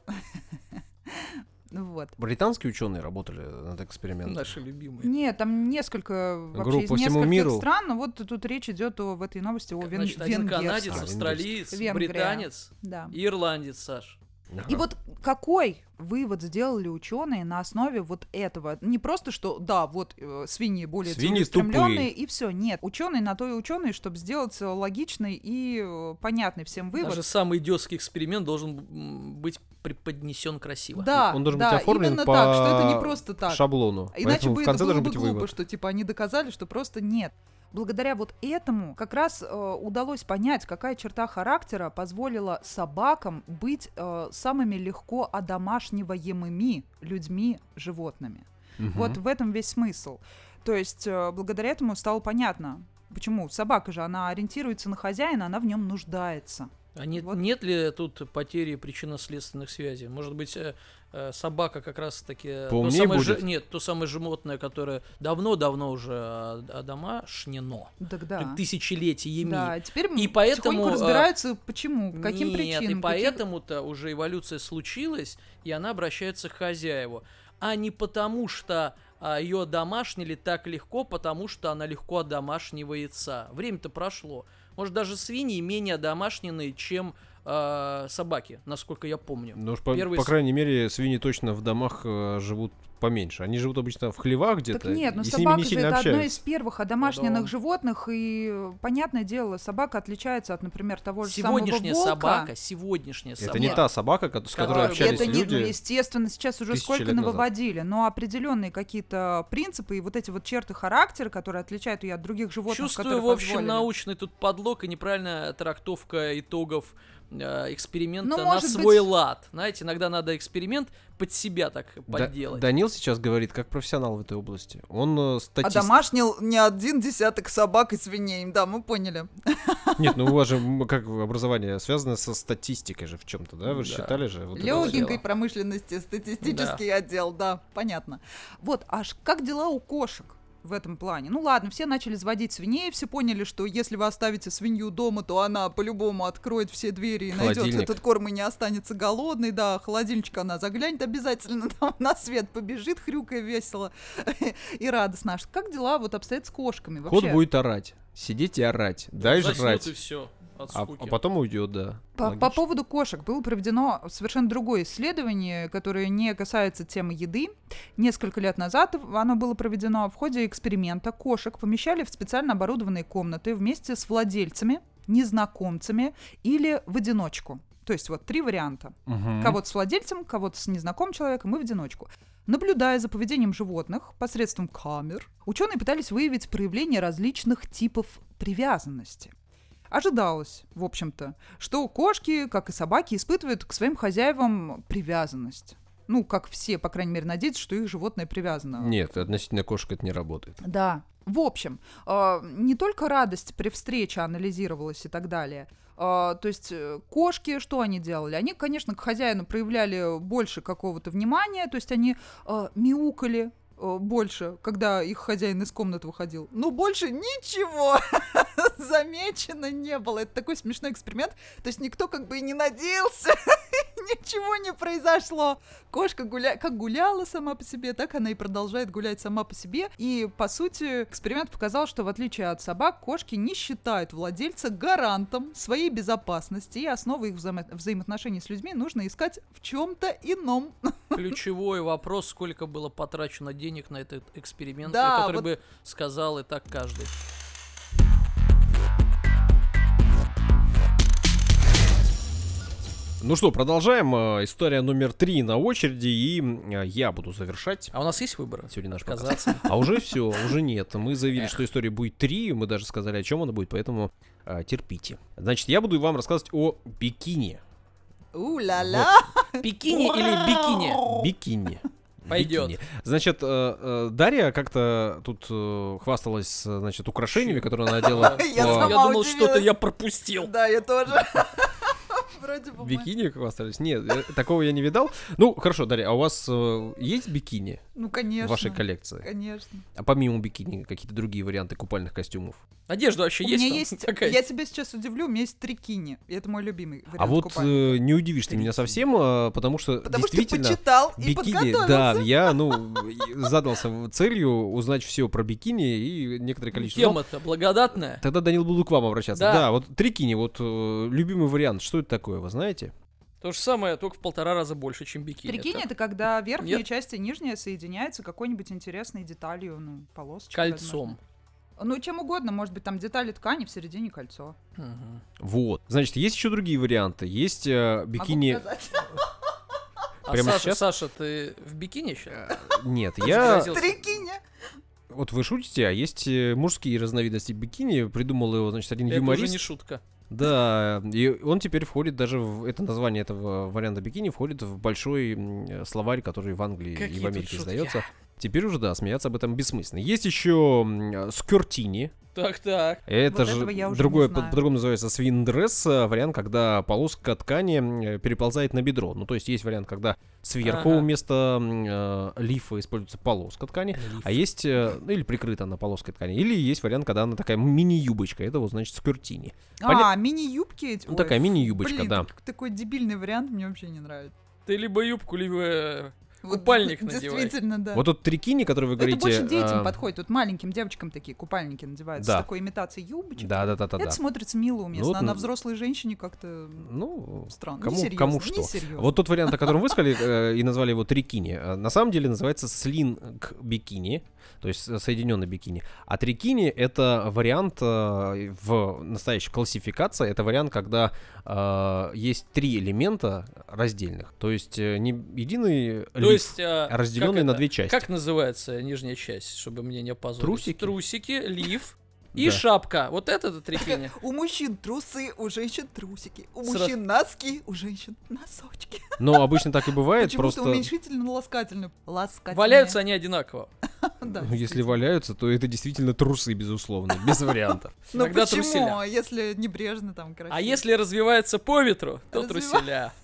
Вот. Британские ученые работали над экспериментом. Наши любимые. Нет, там несколько вообще из нескольких стран, но вот тут речь идет о, в этой новости о венгерском. Значит, один канадец, а, австралиец, Венгрия. британец да. и ирландец, Саш. Ага. И вот какой вывод сделали ученые на основе вот этого? Не просто, что да, вот э, свиньи более целеустремленные и все. Нет, ученые на то и ученые, чтобы сделать логичный и э, понятный всем вывод. Даже самый идиотский эксперимент должен быть преподнесен красиво. Да, он должен да, быть оформлен именно по так, что это не просто так. шаблону. Иначе бы это было бы глупо, вывод. Что типа они доказали, что просто нет. Благодаря вот этому как раз э, удалось понять, какая черта характера позволила собакам быть э, самыми легко одомашниваемыми людьми, животными. Угу. Вот в этом весь смысл. То есть э, благодаря этому стало понятно, почему собака же, она ориентируется на хозяина, она в нем нуждается. А нет, вот. Нет ли тут потери причинно-следственных связей? Может быть, э, э, собака как раз-таки... То самое, ж... Нет, то самое животное, которое давно-давно уже одомашнено. Так, да. Тысячелетиями. Да, теперь и поэтому разбираются, а... почему, по каким нет, причинам. Нет, и поэтому-то каким... уже эволюция случилась, и она обращается к хозяеву. А не потому, что... А ее одомашнили так легко, потому что она легко одомашнивается. Время-то прошло. Может, даже свиньи менее одомашненные, чем э, собаки, насколько я помню. Ну, по, Первый... по крайней мере, свиньи точно в домах э, живут поменьше. Они живут обычно в хлевах где-то. Так нет, но и собака же это общаются. Одно из первых одомашненных ну, да. животных. И, понятное дело, собака отличается от, например, того же сегодняшняя самого волка. Собака, сегодняшняя это собака. Это не та собака, с которой общались это люди. Это, естественно, сейчас уже сколько навыводили. Но определенные какие-то принципы и вот эти вот черты характера, которые отличают ее от других животных, чувствую, которые в общем, позволили. Научный тут подлог и неправильная трактовка итогов эксперимента ну, на свой быть... лад. Знаете, иногда надо эксперимент под себя так да, подделать. Данил сейчас говорит как профессионал в этой области. Он статист. Одомашнил не один десяток собак и свиней. Да, мы поняли. Нет, ну у вас же как образование связано со статистикой же в чем-то, да? Вы же да. считали же. Вот легенькой промышленности, статистический да. отдел, да, понятно. Вот, аж как дела у кошек? В этом плане. Ну ладно, все начали заводить свиней, все поняли, что если вы оставите свинью дома, то она по-любому откроет все двери и найдет этот корм и не останется голодной, да, холодильничка она заглянет обязательно, там на свет побежит, хрюкая весело и радостно. Как дела вот обстоят с кошками вообще? Кот будет орать, сидеть и орать, дай жрать. А, а потом уйдет, да. По, по поводу кошек было проведено совершенно другое исследование, которое не касается темы еды. Несколько лет назад оно было проведено в ходе эксперимента. Кошек помещали в специально оборудованные комнаты вместе с владельцами, незнакомцами или в одиночку. То есть вот три варианта. Угу. Кого-то с владельцем, кого-то с незнакомым человеком и в одиночку. Наблюдая за поведением животных посредством камер, ученые пытались выявить проявление различных типов привязанности. Ожидалось, в общем-то, что кошки, как и собаки, испытывают к своим хозяевам привязанность. Ну, как все, по крайней мере, надеются, что их животное привязано. Нет, относительно кошек это не работает. Да. В общем, не только радость при встрече анализировалась и так далее. То есть кошки, что они делали? Они, конечно, к хозяину проявляли больше какого-то внимания, то есть они мяукали, больше, когда их хозяин из комнаты выходил. Но больше ничего замечено не было. Это такой смешной эксперимент. То есть никто как бы и не надеялся. Ничего не произошло. Кошка гуля... как гуляла сама по себе, так она и продолжает гулять сама по себе. И, по сути, эксперимент показал, что в отличие от собак, кошки не считают владельца гарантом своей безопасности. И основы их вза... взаимоотношений с людьми нужно искать в чем-то ином. Ключевой вопрос, сколько было потрачено денег на этот эксперимент, да, который вот... бы сказал и так каждый. Ну что, продолжаем. История номер три на очереди, и я буду завершать. А у нас есть выбор? Сегодня наш подкаст. А уже все, уже нет. Мы заявили, Эх. что истории будет три, мы даже сказали, о чем она будет, поэтому а, терпите. Значит, я буду вам рассказывать о бикини. У-ла-ла! Вот. Бикини или бикини? Бикини. Пойдет. Бикини. Значит, Дарья как-то тут хвасталась, значит, украшениями, которые она надела. Я думал, что-то я пропустил. Да, я тоже. Бикини как у вас остались? Нет, такого я не видал. Ну, хорошо, Дарья, а у вас э, есть бикини? Ну, конечно. В вашей коллекции? Конечно. А помимо бикини какие-то другие варианты купальных костюмов? Одежда вообще у есть? У меня есть, такая? Я тебя сейчас удивлю, у меня есть трикини. Это мой любимый вариант. А вот э, не удивишь ты меня совсем, потому что потому действительно... Потому что почитал бикини, и подготовился. Да, я, ну, задался целью узнать все про бикини и некоторое количество... Тема-то благодатная. Тогда, Данил, буду к вам обращаться. Да, да, вот трикини, вот э, любимый вариант. Что это такое, вы знаете? То же самое, только в полтора раза больше, чем бикини. Трикини — это когда верхняя Нет. часть и нижняя соединяются какой-нибудь интересной деталью, ну, полосочкой. Кольцом. Возможно. Ну, чем угодно, может быть, там детали ткани, в середине кольцо. Угу. Вот. Значит, есть еще другие варианты. Есть э, бикини... Могу показать. Прямо а Саша, сейчас? Саша, ты в бикини сейчас? Нет, я... Трикини! Вот вы шутите, а есть мужские разновидности бикини. Придумал его, значит, один юморист. Это уже не шутка. Да, и он теперь входит даже в это название этого варианта бикини входит в большой словарь, который в Англии Какие и в Америке издается. Теперь уже, да, смеяться об этом бессмысленно. Есть еще скертини. Так-так. Это вот же другое, по- по-другому называется свиндресс. Вариант, когда полоска ткани переползает на бедро. Ну, то есть есть вариант, когда сверху ага. вместо э, лифа используется полоска ткани. Лиф. А есть, э, ну, или прикрыта она полоской ткани. Или есть вариант, когда она такая мини-юбочка. Это вот, значит, скертини. Поня... А, мини-юбки эти? Ну, Ой, такая мини-юбочка, блин, да. Такой дебильный вариант мне вообще не нравится. Ты либо юбку, либо... Купальник вот, надевай. Действительно, да. Вот тут трикини, который вы это говорите... Это больше детям а... подходит. Вот маленьким девочкам такие купальники надеваются. Да. С такой имитацией юбочек. Да, да, да, да. Это да. смотрится мило уместно. Ну, вот, а на взрослой женщине как-то ну, странно. Кому, несерьезно. Кому что. Несерьезно. Вот тот вариант, о котором вы сказали и назвали его трикини, на самом деле называется слинг-бикини, то есть соединенный бикини. А трикини — это вариант в настоящей классификации. Это вариант, когда есть три элемента раздельных. То есть не единый... То есть, разделенный на две части. Как называется нижняя часть, чтобы мне не опозорить? Трусики. Трусики, лиф и шапка. Вот это трикини. У мужчин трусы, у женщин трусики. У мужчин носки, у женщин носочки. Но обычно так и бывает. Просто уменьшительно-ласкательно. Валяются они одинаково. Если валяются, то это действительно трусы, безусловно. Без вариантов. Ну почему? Если небрежно там красиво. А если развивается по ветру, то труселя.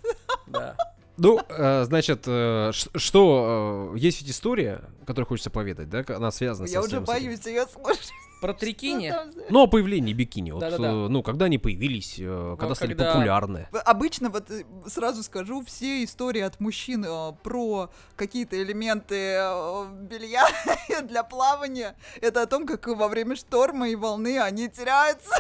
Да. Ну, э, значит, э, ш- что... Э, есть ведь история, которую хочется поведать, да? Она связана Я со всем... Я уже боюсь ее слушать. Про трикини? Ну, о появлении бикини. Вот, э, ну, когда они появились, э, когда ну, стали когда... популярны. Обычно, вот сразу скажу, все истории от мужчин э, про какие-то элементы э, белья для плавания, это о том, как во время шторма и волны они теряются.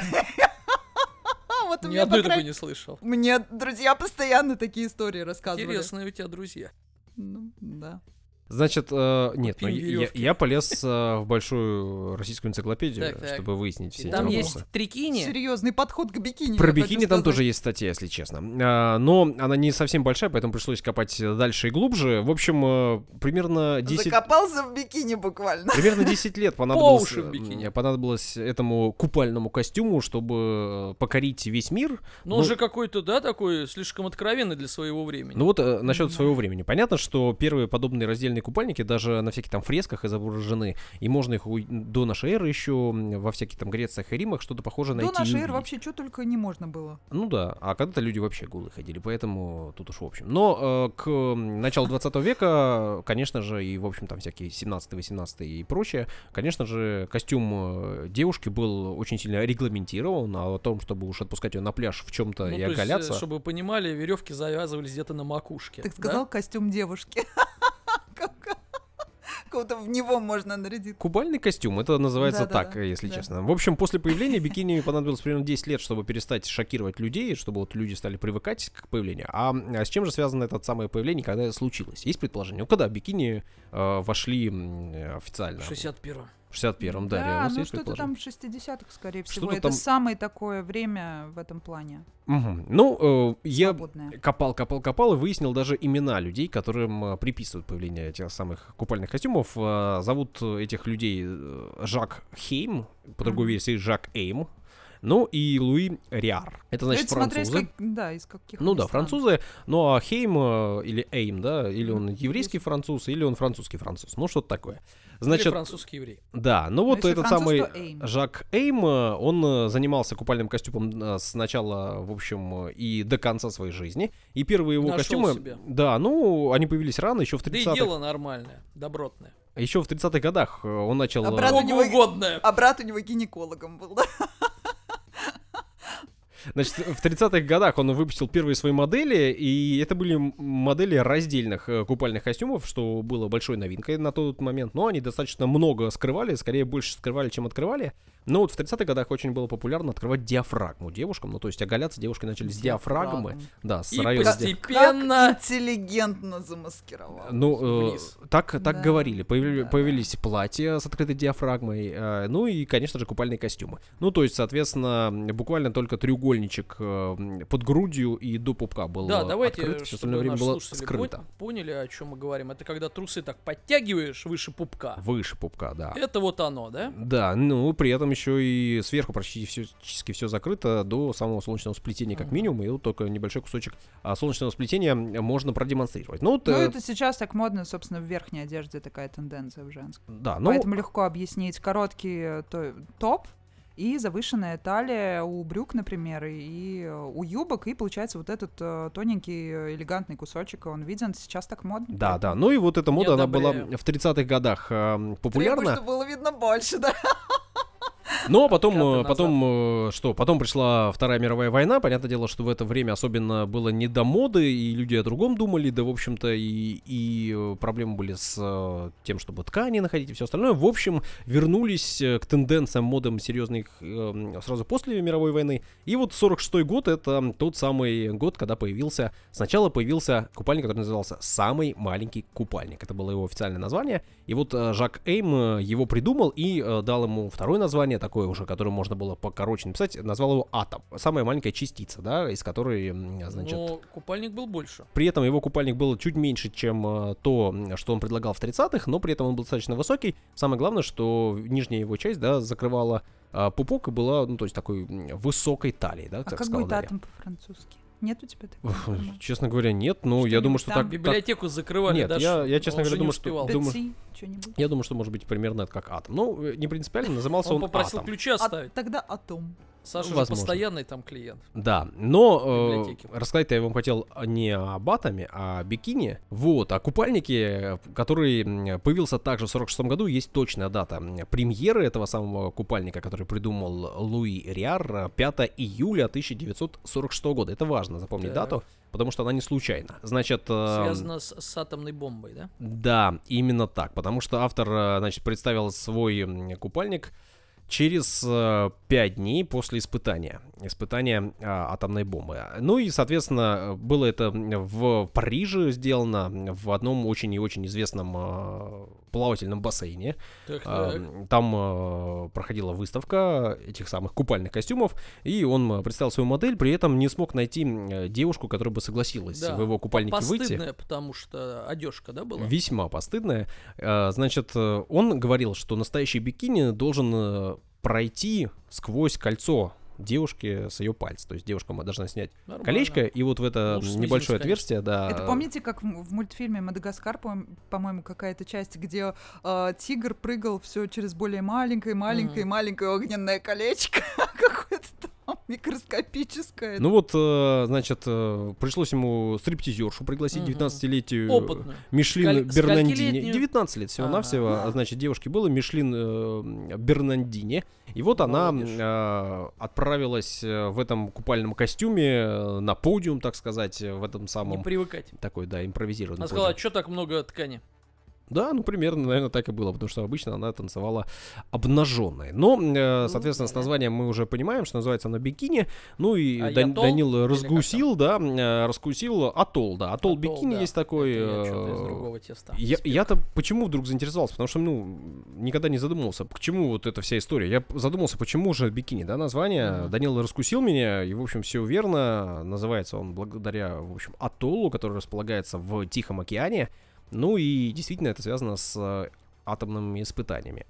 Вот Ни одной такой не слышал. Мне друзья постоянно такие истории рассказывали. Интересные у тебя друзья. Ну, да. Значит, э, нет, ну, я, я полез э, в большую российскую энциклопедию, так, чтобы так. выяснить все там эти вопросы. Там есть трикини. Серьезный подход к бикини. Про бикини там тоже есть статья, если честно. А, но она не совсем большая, поэтому пришлось копать дальше и глубже. В общем, примерно десять... Закопался в бикини буквально. Примерно десять лет понадобилось, понадобилось этому купальному костюму, чтобы покорить весь мир. Но, но он же какой-то, да, такой слишком откровенный для своего времени. Ну вот насчет своего времени. Понятно, что первые подобные раздельные купальники даже на всяких там фресках изображены, и можно их у... до нашей эры еще во всяких там Грециях и Римах что-то похожее до найти. До нашей эры вообще что только не можно было. Ну да, а когда-то люди вообще голые ходили, поэтому тут уж в общем. Но э, к началу двадцатого века, конечно же, и в общем там всякие семнадцатый, восемнадцатый и прочее, конечно же, костюм девушки был очень сильно регламентирован, а о том, чтобы уж отпускать ее на пляж в чем-то ну, и околяться. Есть, чтобы вы понимали, веревки завязывались где-то на макушке. Ты да? сказал костюм девушки. Кого-то в него можно нарядить. Купальный костюм, это называется да, так, да, да. если да. честно. В общем, после появления бикини понадобилось примерно десять лет, чтобы перестать шокировать людей, чтобы вот люди стали привыкать к появлению. А с чем же связано это самое появление, когда это случилось? Есть предположение? Ну, когда бикини э, вошли официально? В шестьдесят первом. В шестьдесят первом, да, реально. Да, ну что-то там в шестидесятых, скорее всего. Что-то это там... самое такое время в этом плане. Угу. Ну, э, я копал, копал, копал и выяснил даже имена людей, которым приписывают появление тех самых купальных костюмов. Зовут этих людей Жак Хейм, по другой mm-hmm. версии Жак Эйм. Ну и Луи Риар. Это значит это французы. Как, да, из каких ну да, французы. Ну а Хейм или Эйм, да, или он mm-hmm. еврейский француз, или он французский француз. Ну что-то такое. Значит, или французский еврей. Да, ну вот этот самый Эйм. Жак Эйм, он занимался купальным костюмом с начала, в общем, и до конца своей жизни. И первые его Нашел костюмы... Себя. Да, ну, они появились рано, еще в тридцатых. Да и дело нормальное, добротное. Еще в тридцатых годах он начал... А брат, у него... угодное. А брат у него гинекологом был, да? Значит, в тридцатых годах он выпустил первые свои модели, и это были модели раздельных купальных костюмов, что было большой новинкой на тот момент, но они достаточно много скрывали, скорее больше скрывали, чем открывали. Но вот в тридцатых годах очень было популярно открывать диафрагму девушкам, ну то есть оголяться девушки начали с диафрагмы, да, с района. И постепенно интеллигентно замаскировали. Ну, э, так, так да. говорили, Появили, да. появились платья с открытой диафрагмой, э, ну и, конечно же, купальные костюмы. Ну то есть, соответственно, буквально только треугольничек э, под грудью и до пупка был да, давайте, открыт, все остальное время было скрыто. Поняли, о чем мы говорим, это когда трусы так подтягиваешь выше пупка. Выше пупка, да. Это вот оно, да? Да, ну при этом еще и сверху практически все закрыто до самого солнечного сплетения как минимум, и вот только небольшой кусочек солнечного сплетения можно продемонстрировать. Ну, вот, ну это сейчас так модно, собственно, в верхней одежде такая тенденция в женской. Да, ну... Поэтому легко объяснить короткий топ и завышенная талия у брюк, например, и у юбок, и получается вот этот э, тоненький элегантный кусочек, он виден, сейчас так модно. Да, да, ну и вот эта мода, она была в тридцатых годах э, популярна. Требует, чтобы было видно больше, да. Но потом, потом, что, потом пришла Вторая мировая война, понятное дело, что в это время особенно было не до моды, и люди о другом думали, да, в общем-то, и, и проблемы были с тем, чтобы ткани находить и все остальное. В общем, вернулись к тенденциям, модам серьезных сразу после мировой войны, и вот сорок шестой год — это тот самый год, когда появился, сначала появился купальник, который назывался «Самый маленький купальник», это было его официальное название, и вот Жак Эйм его придумал и дал ему второе название, такое уже, которое можно было покороче написать, назвал его атом. Самая маленькая частица, да, из которой, значит... Но купальник был больше. При этом его купальник был чуть меньше, чем то, что он предлагал в тридцатых, но при этом он был достаточно высокий. Самое главное, что нижняя его часть, да, закрывала а, пупок и была, ну, то есть такой высокой талией, да, так сказал. А как сказала, будет Дарья. Атом по-французски? Нет у тебя такого? Честно говоря, нет, но что я думаю, что так... библиотеку так... закрывали нет, даже. Я, я честно говоря, думаю, что... Думаю, я думаю, что может быть примерно это как атом. Ну, не принципиально, назывался он атом. Он попросил атом. Ключи оставить. А, тогда атом. Саша уже постоянный там клиент. Да, но э, рассказать-то я вам хотел не об атоме, а о бикини. Вот, о купальнике, который появился также в сорок шестом году, есть точная дата премьеры этого самого купальника, который придумал Луи Риар, пятого июля тысяча девятьсот сорок шестого года. Это важно запомнить так. дату. Потому что она не случайна. Значит, связана э... с, с атомной бомбой, да? Да, именно так. Потому что автор, значит, представил свой купальник через э, пять дней после испытания. Испытания э, атомной бомбы. Ну и, соответственно, было это в Париже сделано, в одном очень и очень известном э, плавательном бассейне. Так, так. Э, там э, проходила выставка этих самых купальных костюмов, и он представил свою модель, при этом не смог найти девушку, которая бы согласилась да. в его купальнике постыдная, выйти. Постыдная, потому что одежка, да, была? Весьма постыдная. Э, значит, он говорил, что настоящий бикини должен... пройти сквозь кольцо девушки с ее пальца. То есть девушка должна снять Нормально. колечко, и вот в это Лучше небольшое отверстие, да. Это помните, как в, в мультфильме «Мадагаскар», по- по-моему, какая-то часть, где э, тигр прыгал все через более маленькое, маленькое, mm-hmm. маленькое огненное колечко какое-то там микроскопическое. Ну вот, э, значит, э, пришлось ему стриптизершу пригласить, mm-hmm. девятнадцатилетию Опытную. Мишлин Кол- Бернардини. девятнадцать лет всего-навсего, А-а-а. значит, девушке было, Мишлин э, Бернардини. И вот она э, отправилась в этом купальном костюме на подиум, так сказать, в этом самом... Не привыкать. Такой, да, импровизированный. Она сказала, а что так много ткани? Да, ну, примерно, наверное, так и было, потому что обычно она танцевала обнаженной. Но, э, соответственно, с названием мы уже понимаем, что называется она «Бикини». Ну и а Дан- Данил разгусил, да, э, раскусил «Атолл», да. «Атолл Бикини» да. есть такой. Э, я из другого теста. Я, я-то почему вдруг заинтересовался? Потому что, ну, никогда не задумывался, к чему вот эта вся история. Я задумался, почему же «Бикини», да, название. Mm-hmm. Данил раскусил меня, и, в общем, все верно. Называется он благодаря, в общем, «Атоллу», который располагается в Тихом океане. Ну и действительно это связано с атомными испытаниями.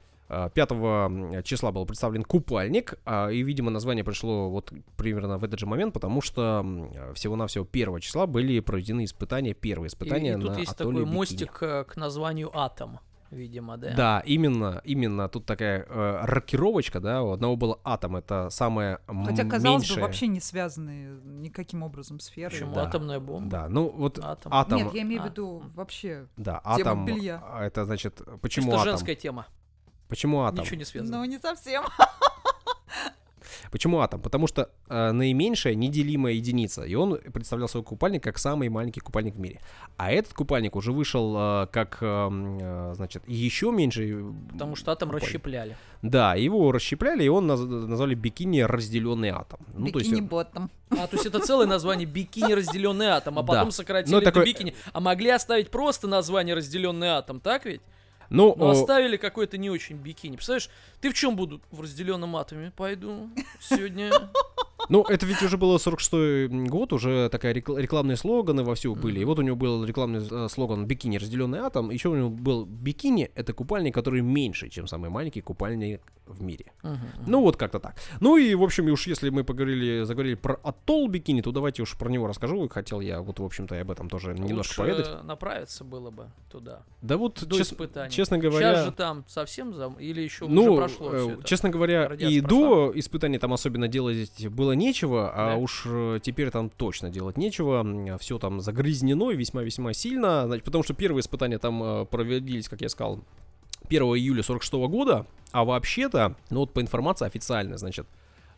пятого числа был представлен купальник, и, видимо, название пришло вот примерно в этот же момент, потому что всего-навсего первого числа были проведены испытания, первые испытания на атолле Бикини. И тут есть такой мостик к названию «Атом». Видимо, да. Да, именно, именно тут такая э, рокировочка, да, у одного было атом, это самое меньшее. Хотя, казалось бы, вообще не связанные никаким образом сферы. Почему? Да. Атомная бомба. Да, ну вот атом. атом... Нет, я имею в виду а. вообще да, атом, тема белья. Это значит, почему это атом? Это женская тема. Почему атом? Ничего не связано. Ну, не совсем. Почему атом? Потому что э, наименьшая неделимая единица, и он представлял свой купальник как самый маленький купальник в мире. А этот купальник уже вышел э, как, э, значит, еще меньше. Потому что атом купальник. Расщепляли. Да, его расщепляли, и он наз- назвали «Бикини разделенный атом». Ну, «Бикини-ботом». А, то есть это целое название «Бикини разделенный атом», а потом да. сократили это такой... «Бикини». А могли оставить просто название «Разделенный атом», так ведь? Ну, ну, оставили какое-то не очень бикини. Представляешь, ты в чем буду? В разделенном атоме пойду сегодня. Ну, это ведь уже было сорок шестой год, уже такая рекл- рекламные слоганы вовсю mm-hmm. были. И вот у него был рекламный э, слоган «Бикини, разделенный атом». Еще у него был «Бикини» — это купальник, который меньше, чем самый маленький купальник в мире. Mm-hmm. Ну, вот как-то так. Ну и, в общем, уж если мы поговорили, заговорили про атолл Бикини, то давайте уж про него расскажу. Хотел я вот, в общем-то, об этом тоже Лучше немножко поведать. Направиться было бы туда. Да вот, чес- честно говоря... Сейчас же там совсем... Зам... Или еще ну, уже прошло э, все это? Честно говоря, Радиация и прошла. До испытаний там особенно делать было нечего, да. а уж теперь там точно делать нечего, все там загрязнено и весьма-весьма сильно, значит, потому что первые испытания там проводились, как я сказал, первого июля сорок шестого года, а вообще-то, ну вот по информации официальной, значит,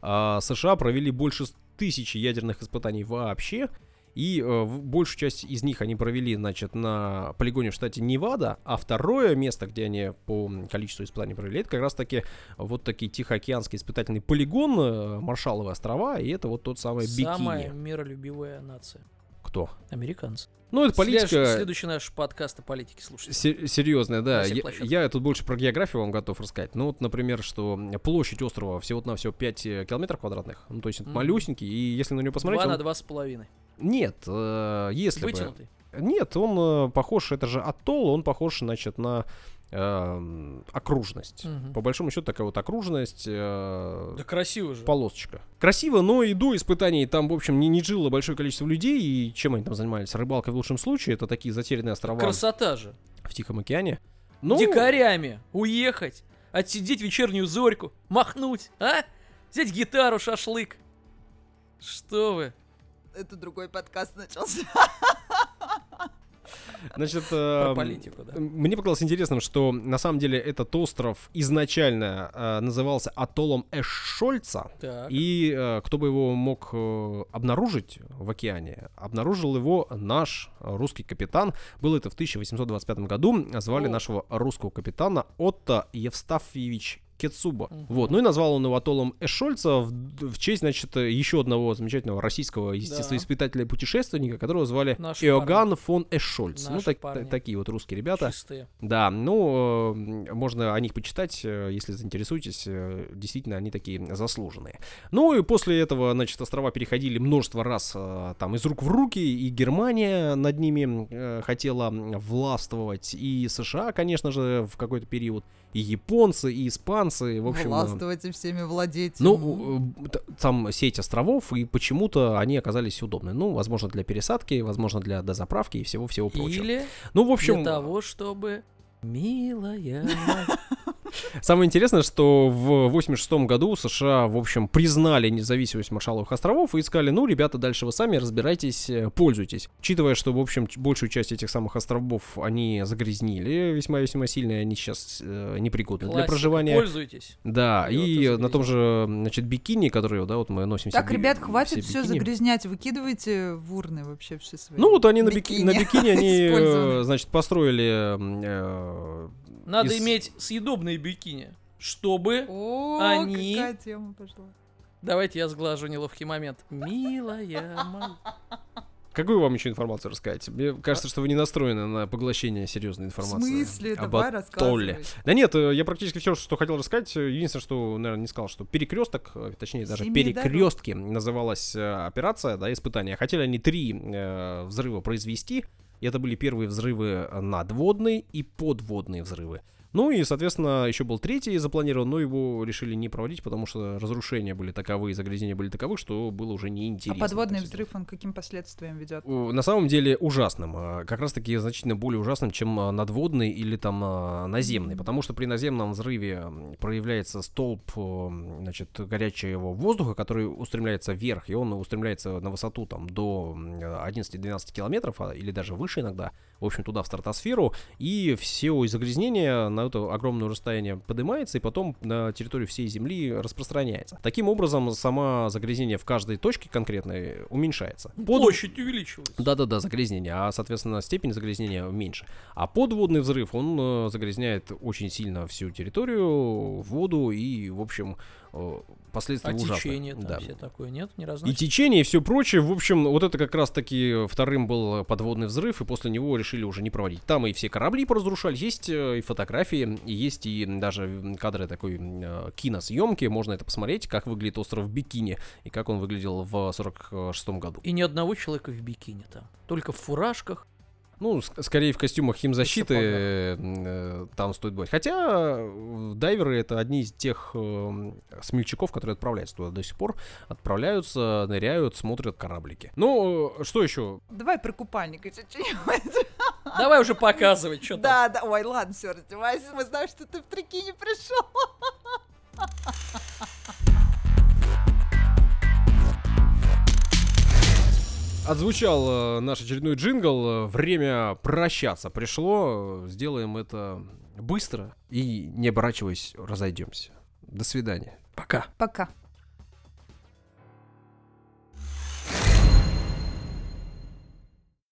США провели больше тысячи ядерных испытаний вообще, и большую часть из них они провели, значит, на полигоне в штате Невада, а второе место, где они по количеству испытаний провели, это как раз-таки вот такие Тихоокеанский испытательный полигон, Маршалловы острова, и это вот тот самый Бикини. Самая миролюбивая нация. Кто? Американцы. Ну, это политика... Следующий, следующий наш подкаст о политике, слушайте. С- серьезная, да. Я, я тут больше про географию вам готов рассказать. Ну, вот, например, что площадь острова всего-навсего пять километров квадратных. Ну, то есть, mm-hmm. малюсенький, и если на него посмотреть... Два он... на два с половиной. Нет, э, если Вытянутый. бы... Нет, он э, похож, это же атолл, он похож, значит, на э, окружность. Угу. По большому счету такая вот окружность. Э, да красиво же. Полосочка. Красиво, но и до испытаний там, в общем, не, не жило большое количество людей. И чем они там занимались? Рыбалкой в лучшем случае. Это такие затерянные острова. Красота же. В Тихом океане. Но... Дикарями уехать, отсидеть вечернюю зорьку, махнуть, а? Взять гитару, шашлык. Что вы... Это другой подкаст начался. Значит, э, про политику, да. Мне показалось интересным, что на самом деле этот остров изначально э, назывался атоллом Эшольца. Так. И э, кто бы его мог э, обнаружить в океане, обнаружил его наш русский капитан. Было это в тысяча восемьсот двадцать пятом году. Звали О. нашего русского капитана Отто Евстафьевич Кетсуба. Uh-huh. Вот. Ну и назвал он его атоллом Эшольца в, в честь, значит, еще одного замечательного российского естествоиспытателя-путешественника, которого звали Наши Иоганн парни. фон Эшольц. Наши ну, так, т- такие вот русские ребята. Чистые. Да, ну, можно о них почитать, если заинтересуетесь. Действительно, они такие заслуженные. Ну и после этого, значит, острова переходили множество раз там из рук в руки, и Германия над ними хотела властвовать, и США, конечно же, в какой-то период, и японцы, и испанцы, шансы, в общем... Властвовать и всеми владеть. Ну, там сеть островов, и почему-то они оказались удобны. Ну, возможно, для пересадки, возможно, для дозаправки и всего-всего прочего. Или ну, в общем... для того, чтобы... Милая... Самое интересное, что в восемьдесят шестом году США, в общем, признали независимость Маршалловых островов и сказали, ну, ребята, дальше вы сами разбирайтесь, пользуйтесь. Учитывая, что, в общем, большую часть этих самых островов они загрязнили весьма-весьма сильно, и они сейчас э, непригодны для проживания. Пользуйтесь. Да, и, и на том же, значит, бикини, которые, да, вот мы носим так, себе. Так, ребят, хватит все бикини. Загрязнять, выкидывайте в урны вообще все свои. Ну, вот они бикини. на бикини, они, значит, построили... Э, Надо из... иметь съедобные бикини, чтобы О, они... какая тема пошла. Давайте я сглажу неловкий момент. Милая моя... Какую вам еще информацию рассказать? Мне кажется, что вы не настроены на поглощение серьезной информации. В смысле? Давай рассказывай. Да нет, я практически все, что хотел рассказать. Единственное, что, наверное, не сказал, что перекресток, точнее даже перекрестки называлась операция, да, испытание. Хотели они три э, взрыва произвести. Это были первые взрывы надводные и подводные взрывы. Ну и, соответственно, еще был третий запланирован, но его решили не проводить, потому что разрушения были таковы и загрязнения были таковы, что было уже неинтересно. А подводный взрыв, он каким последствиям ведет? На самом деле ужасным. Как раз таки значительно более ужасным, чем надводный или там наземный. Потому что при наземном взрыве проявляется столб, значит, горячего воздуха, который устремляется вверх, и он устремляется на высоту там до одиннадцати-двенадцати километров, или даже выше иногда, в общем, туда, в стратосферу, и все загрязнения на это огромное расстояние поднимается и потом на территорию всей Земли распространяется. Таким образом, само загрязнение в каждой точке конкретной уменьшается. Под... Площадь увеличивается. Да-да-да, загрязнение, а, соответственно, степень загрязнения меньше. А подводный взрыв, он загрязняет очень сильно всю территорию, воду и, в общем... Последствия а ужасные. Течение там да. все такое нет? Не и течение, и все прочее. В общем, вот это как раз таки вторым был подводный взрыв, и после него решили уже не проводить. Там и все корабли поразрушали. Есть и фотографии, и есть и даже кадры такой киносъемки. Можно это посмотреть, как выглядит остров Бикини, и как он выглядел в сорок шестом году. И ни одного человека в бикини там. Только в фуражках. Ну, скорее в костюмах химзащиты э, там стоит быть. Хотя дайверы — это одни из тех э, смельчаков, которые отправляются туда до сих пор. Отправляются, ныряют, смотрят кораблики. Ну, что еще? Давай про купальник еще что-нибудь. Давай уже показывай, что там. Да, да, ой, ладно, все, раздевайся. Мы знаем, что ты в трикине пришел. Отзвучал наш очередной джингл. Время прощаться пришло. Сделаем это быстро и, не оборачиваясь, разойдемся. До свидания. Пока. Пока.